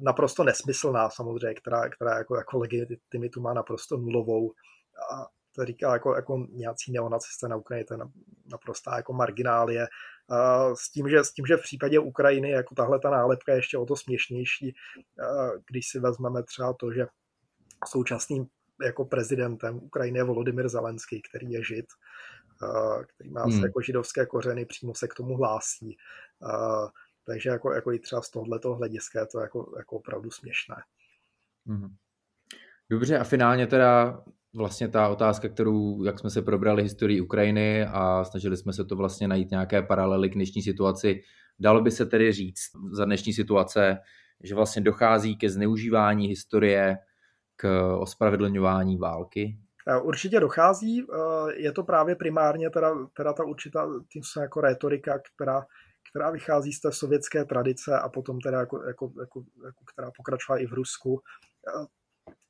naprosto nesmyslná samozřejmě, která, která jako, jako legitimitu má naprosto nulovou. A to říká jako, jako nějací neonacisté na Ukrajině, to je naprostá jako marginálie, S tím, že, s tím, že v případě Ukrajiny jako tahle ta nálepka je ještě o to směšnější, když si vezmeme třeba to, že současným jako prezidentem Ukrajiny je Volodymyr Zelenský, který je Žid, který má hmm. jako židovské kořeny, přímo se k tomu hlásí. Takže jako, jako i třeba z tohoto hlediska je to jako, jako opravdu směšné. Hmm. Dobře, a finálně teda vlastně ta otázka, kterou, jak jsme se probrali historii Ukrajiny a snažili jsme se to vlastně najít nějaké paralely k dnešní situaci, dalo by se tedy říct za dnešní situace, že vlastně dochází ke zneužívání historie, k ospravedlňování války? Určitě dochází, je to právě primárně teda, teda ta určitá tím se jako retorika, která, která vychází z té sovětské tradice a potom teda jako, jako, jako, jako která pokračovala i v Rusku.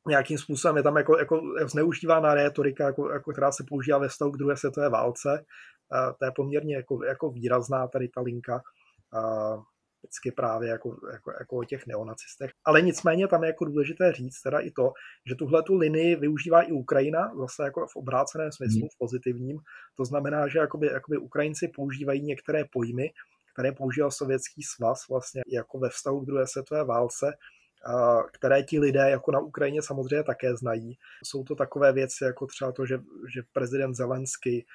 Nějakým způsobem je tam jako, jako zneužívána retorika, jako, jako, která se používá ve vztahu k druhé světové válce. Uh, to je poměrně jako, jako výrazná tady ta linka, uh, vždycky právě jako, jako, jako o těch neonacistech. Ale nicméně tam je jako důležité říct teda i to, že tuhle tu linii využívá i Ukrajina, zase jako v obráceném smyslu, v pozitivním. To znamená, že jakoby, jakoby Ukrajinci používají některé pojmy, které používal Sovětský svaz vlastně jako ve vztahu k druhé světové válce, které ti lidé jako na Ukrajině samozřejmě také znají. Jsou to takové věci jako třeba to, že, že prezident Zelenský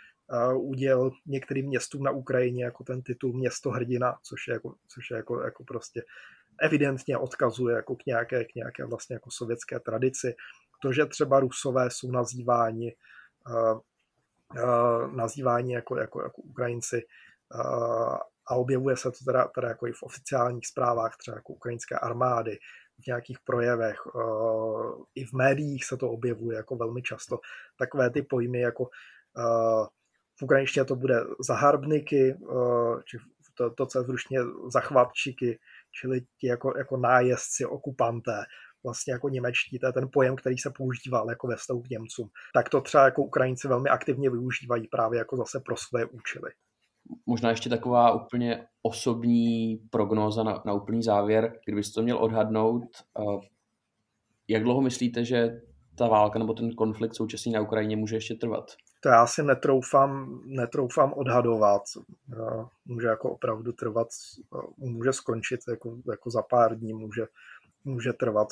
udělil některým městům na Ukrajině jako ten titul město hrdina, což je jako, což je jako, jako prostě evidentně odkazuje jako k nějaké, k nějaké vlastně jako sovětské tradici. To, že třeba Rusové jsou nazýváni, nazýváni jako, jako, jako Ukrajinci, a objevuje se to teda, teda jako i v oficiálních zprávách třeba jako ukrajinské armády, v nějakých projevech, uh, i v médiích se to objevuje jako velmi často. Takové ty pojmy jako uh, v ukrajinštině to bude zaharbniky, uh, či to, to co je v ruštině zachvatčiky, čili ti jako, jako nájezdci, okupanté, vlastně jako němečtí, to je ten pojem, který se používal jako ve vztahu k Němcům. Tak to třeba jako Ukrajinci velmi aktivně využívají právě jako zase pro své účely. Možná ještě taková úplně osobní prognóza na, na úplný závěr. Kdybyste to měl odhadnout, jak dlouho myslíte, že ta válka nebo ten konflikt současný na Ukrajině může ještě trvat? To já si netroufám, netroufám odhadovat. Může jako opravdu trvat, může skončit jako, jako za pár dní, může, může trvat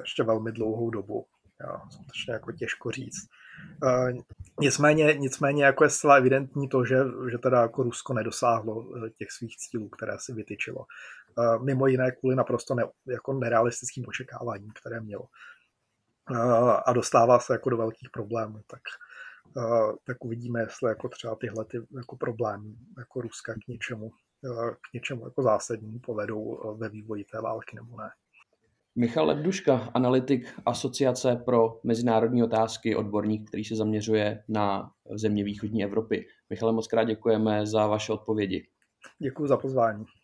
ještě velmi dlouhou dobu. Já, skutečně jako těžko říct. E, nicméně, nicméně jako je zcela evidentní to, že, že teda jako Rusko nedosáhlo těch svých cílů, které si vytyčilo. E, mimo jiné kvůli naprosto ne, jako nerealistickým očekáváním, které mělo. E, a dostává se jako do velkých problémů. Tak, e, tak uvidíme, jestli jako třeba tyhle ty jako problémy jako Ruska k něčemu, k něčemu jako zásadnímu povedou ve vývoji té války nebo ne. Michal Lebduška, analytik Asociace pro mezinárodní otázky, odborník, který se zaměřuje na země východní Evropy. Michale, moc krát děkujeme za vaše odpovědi. Děkuji za pozvání.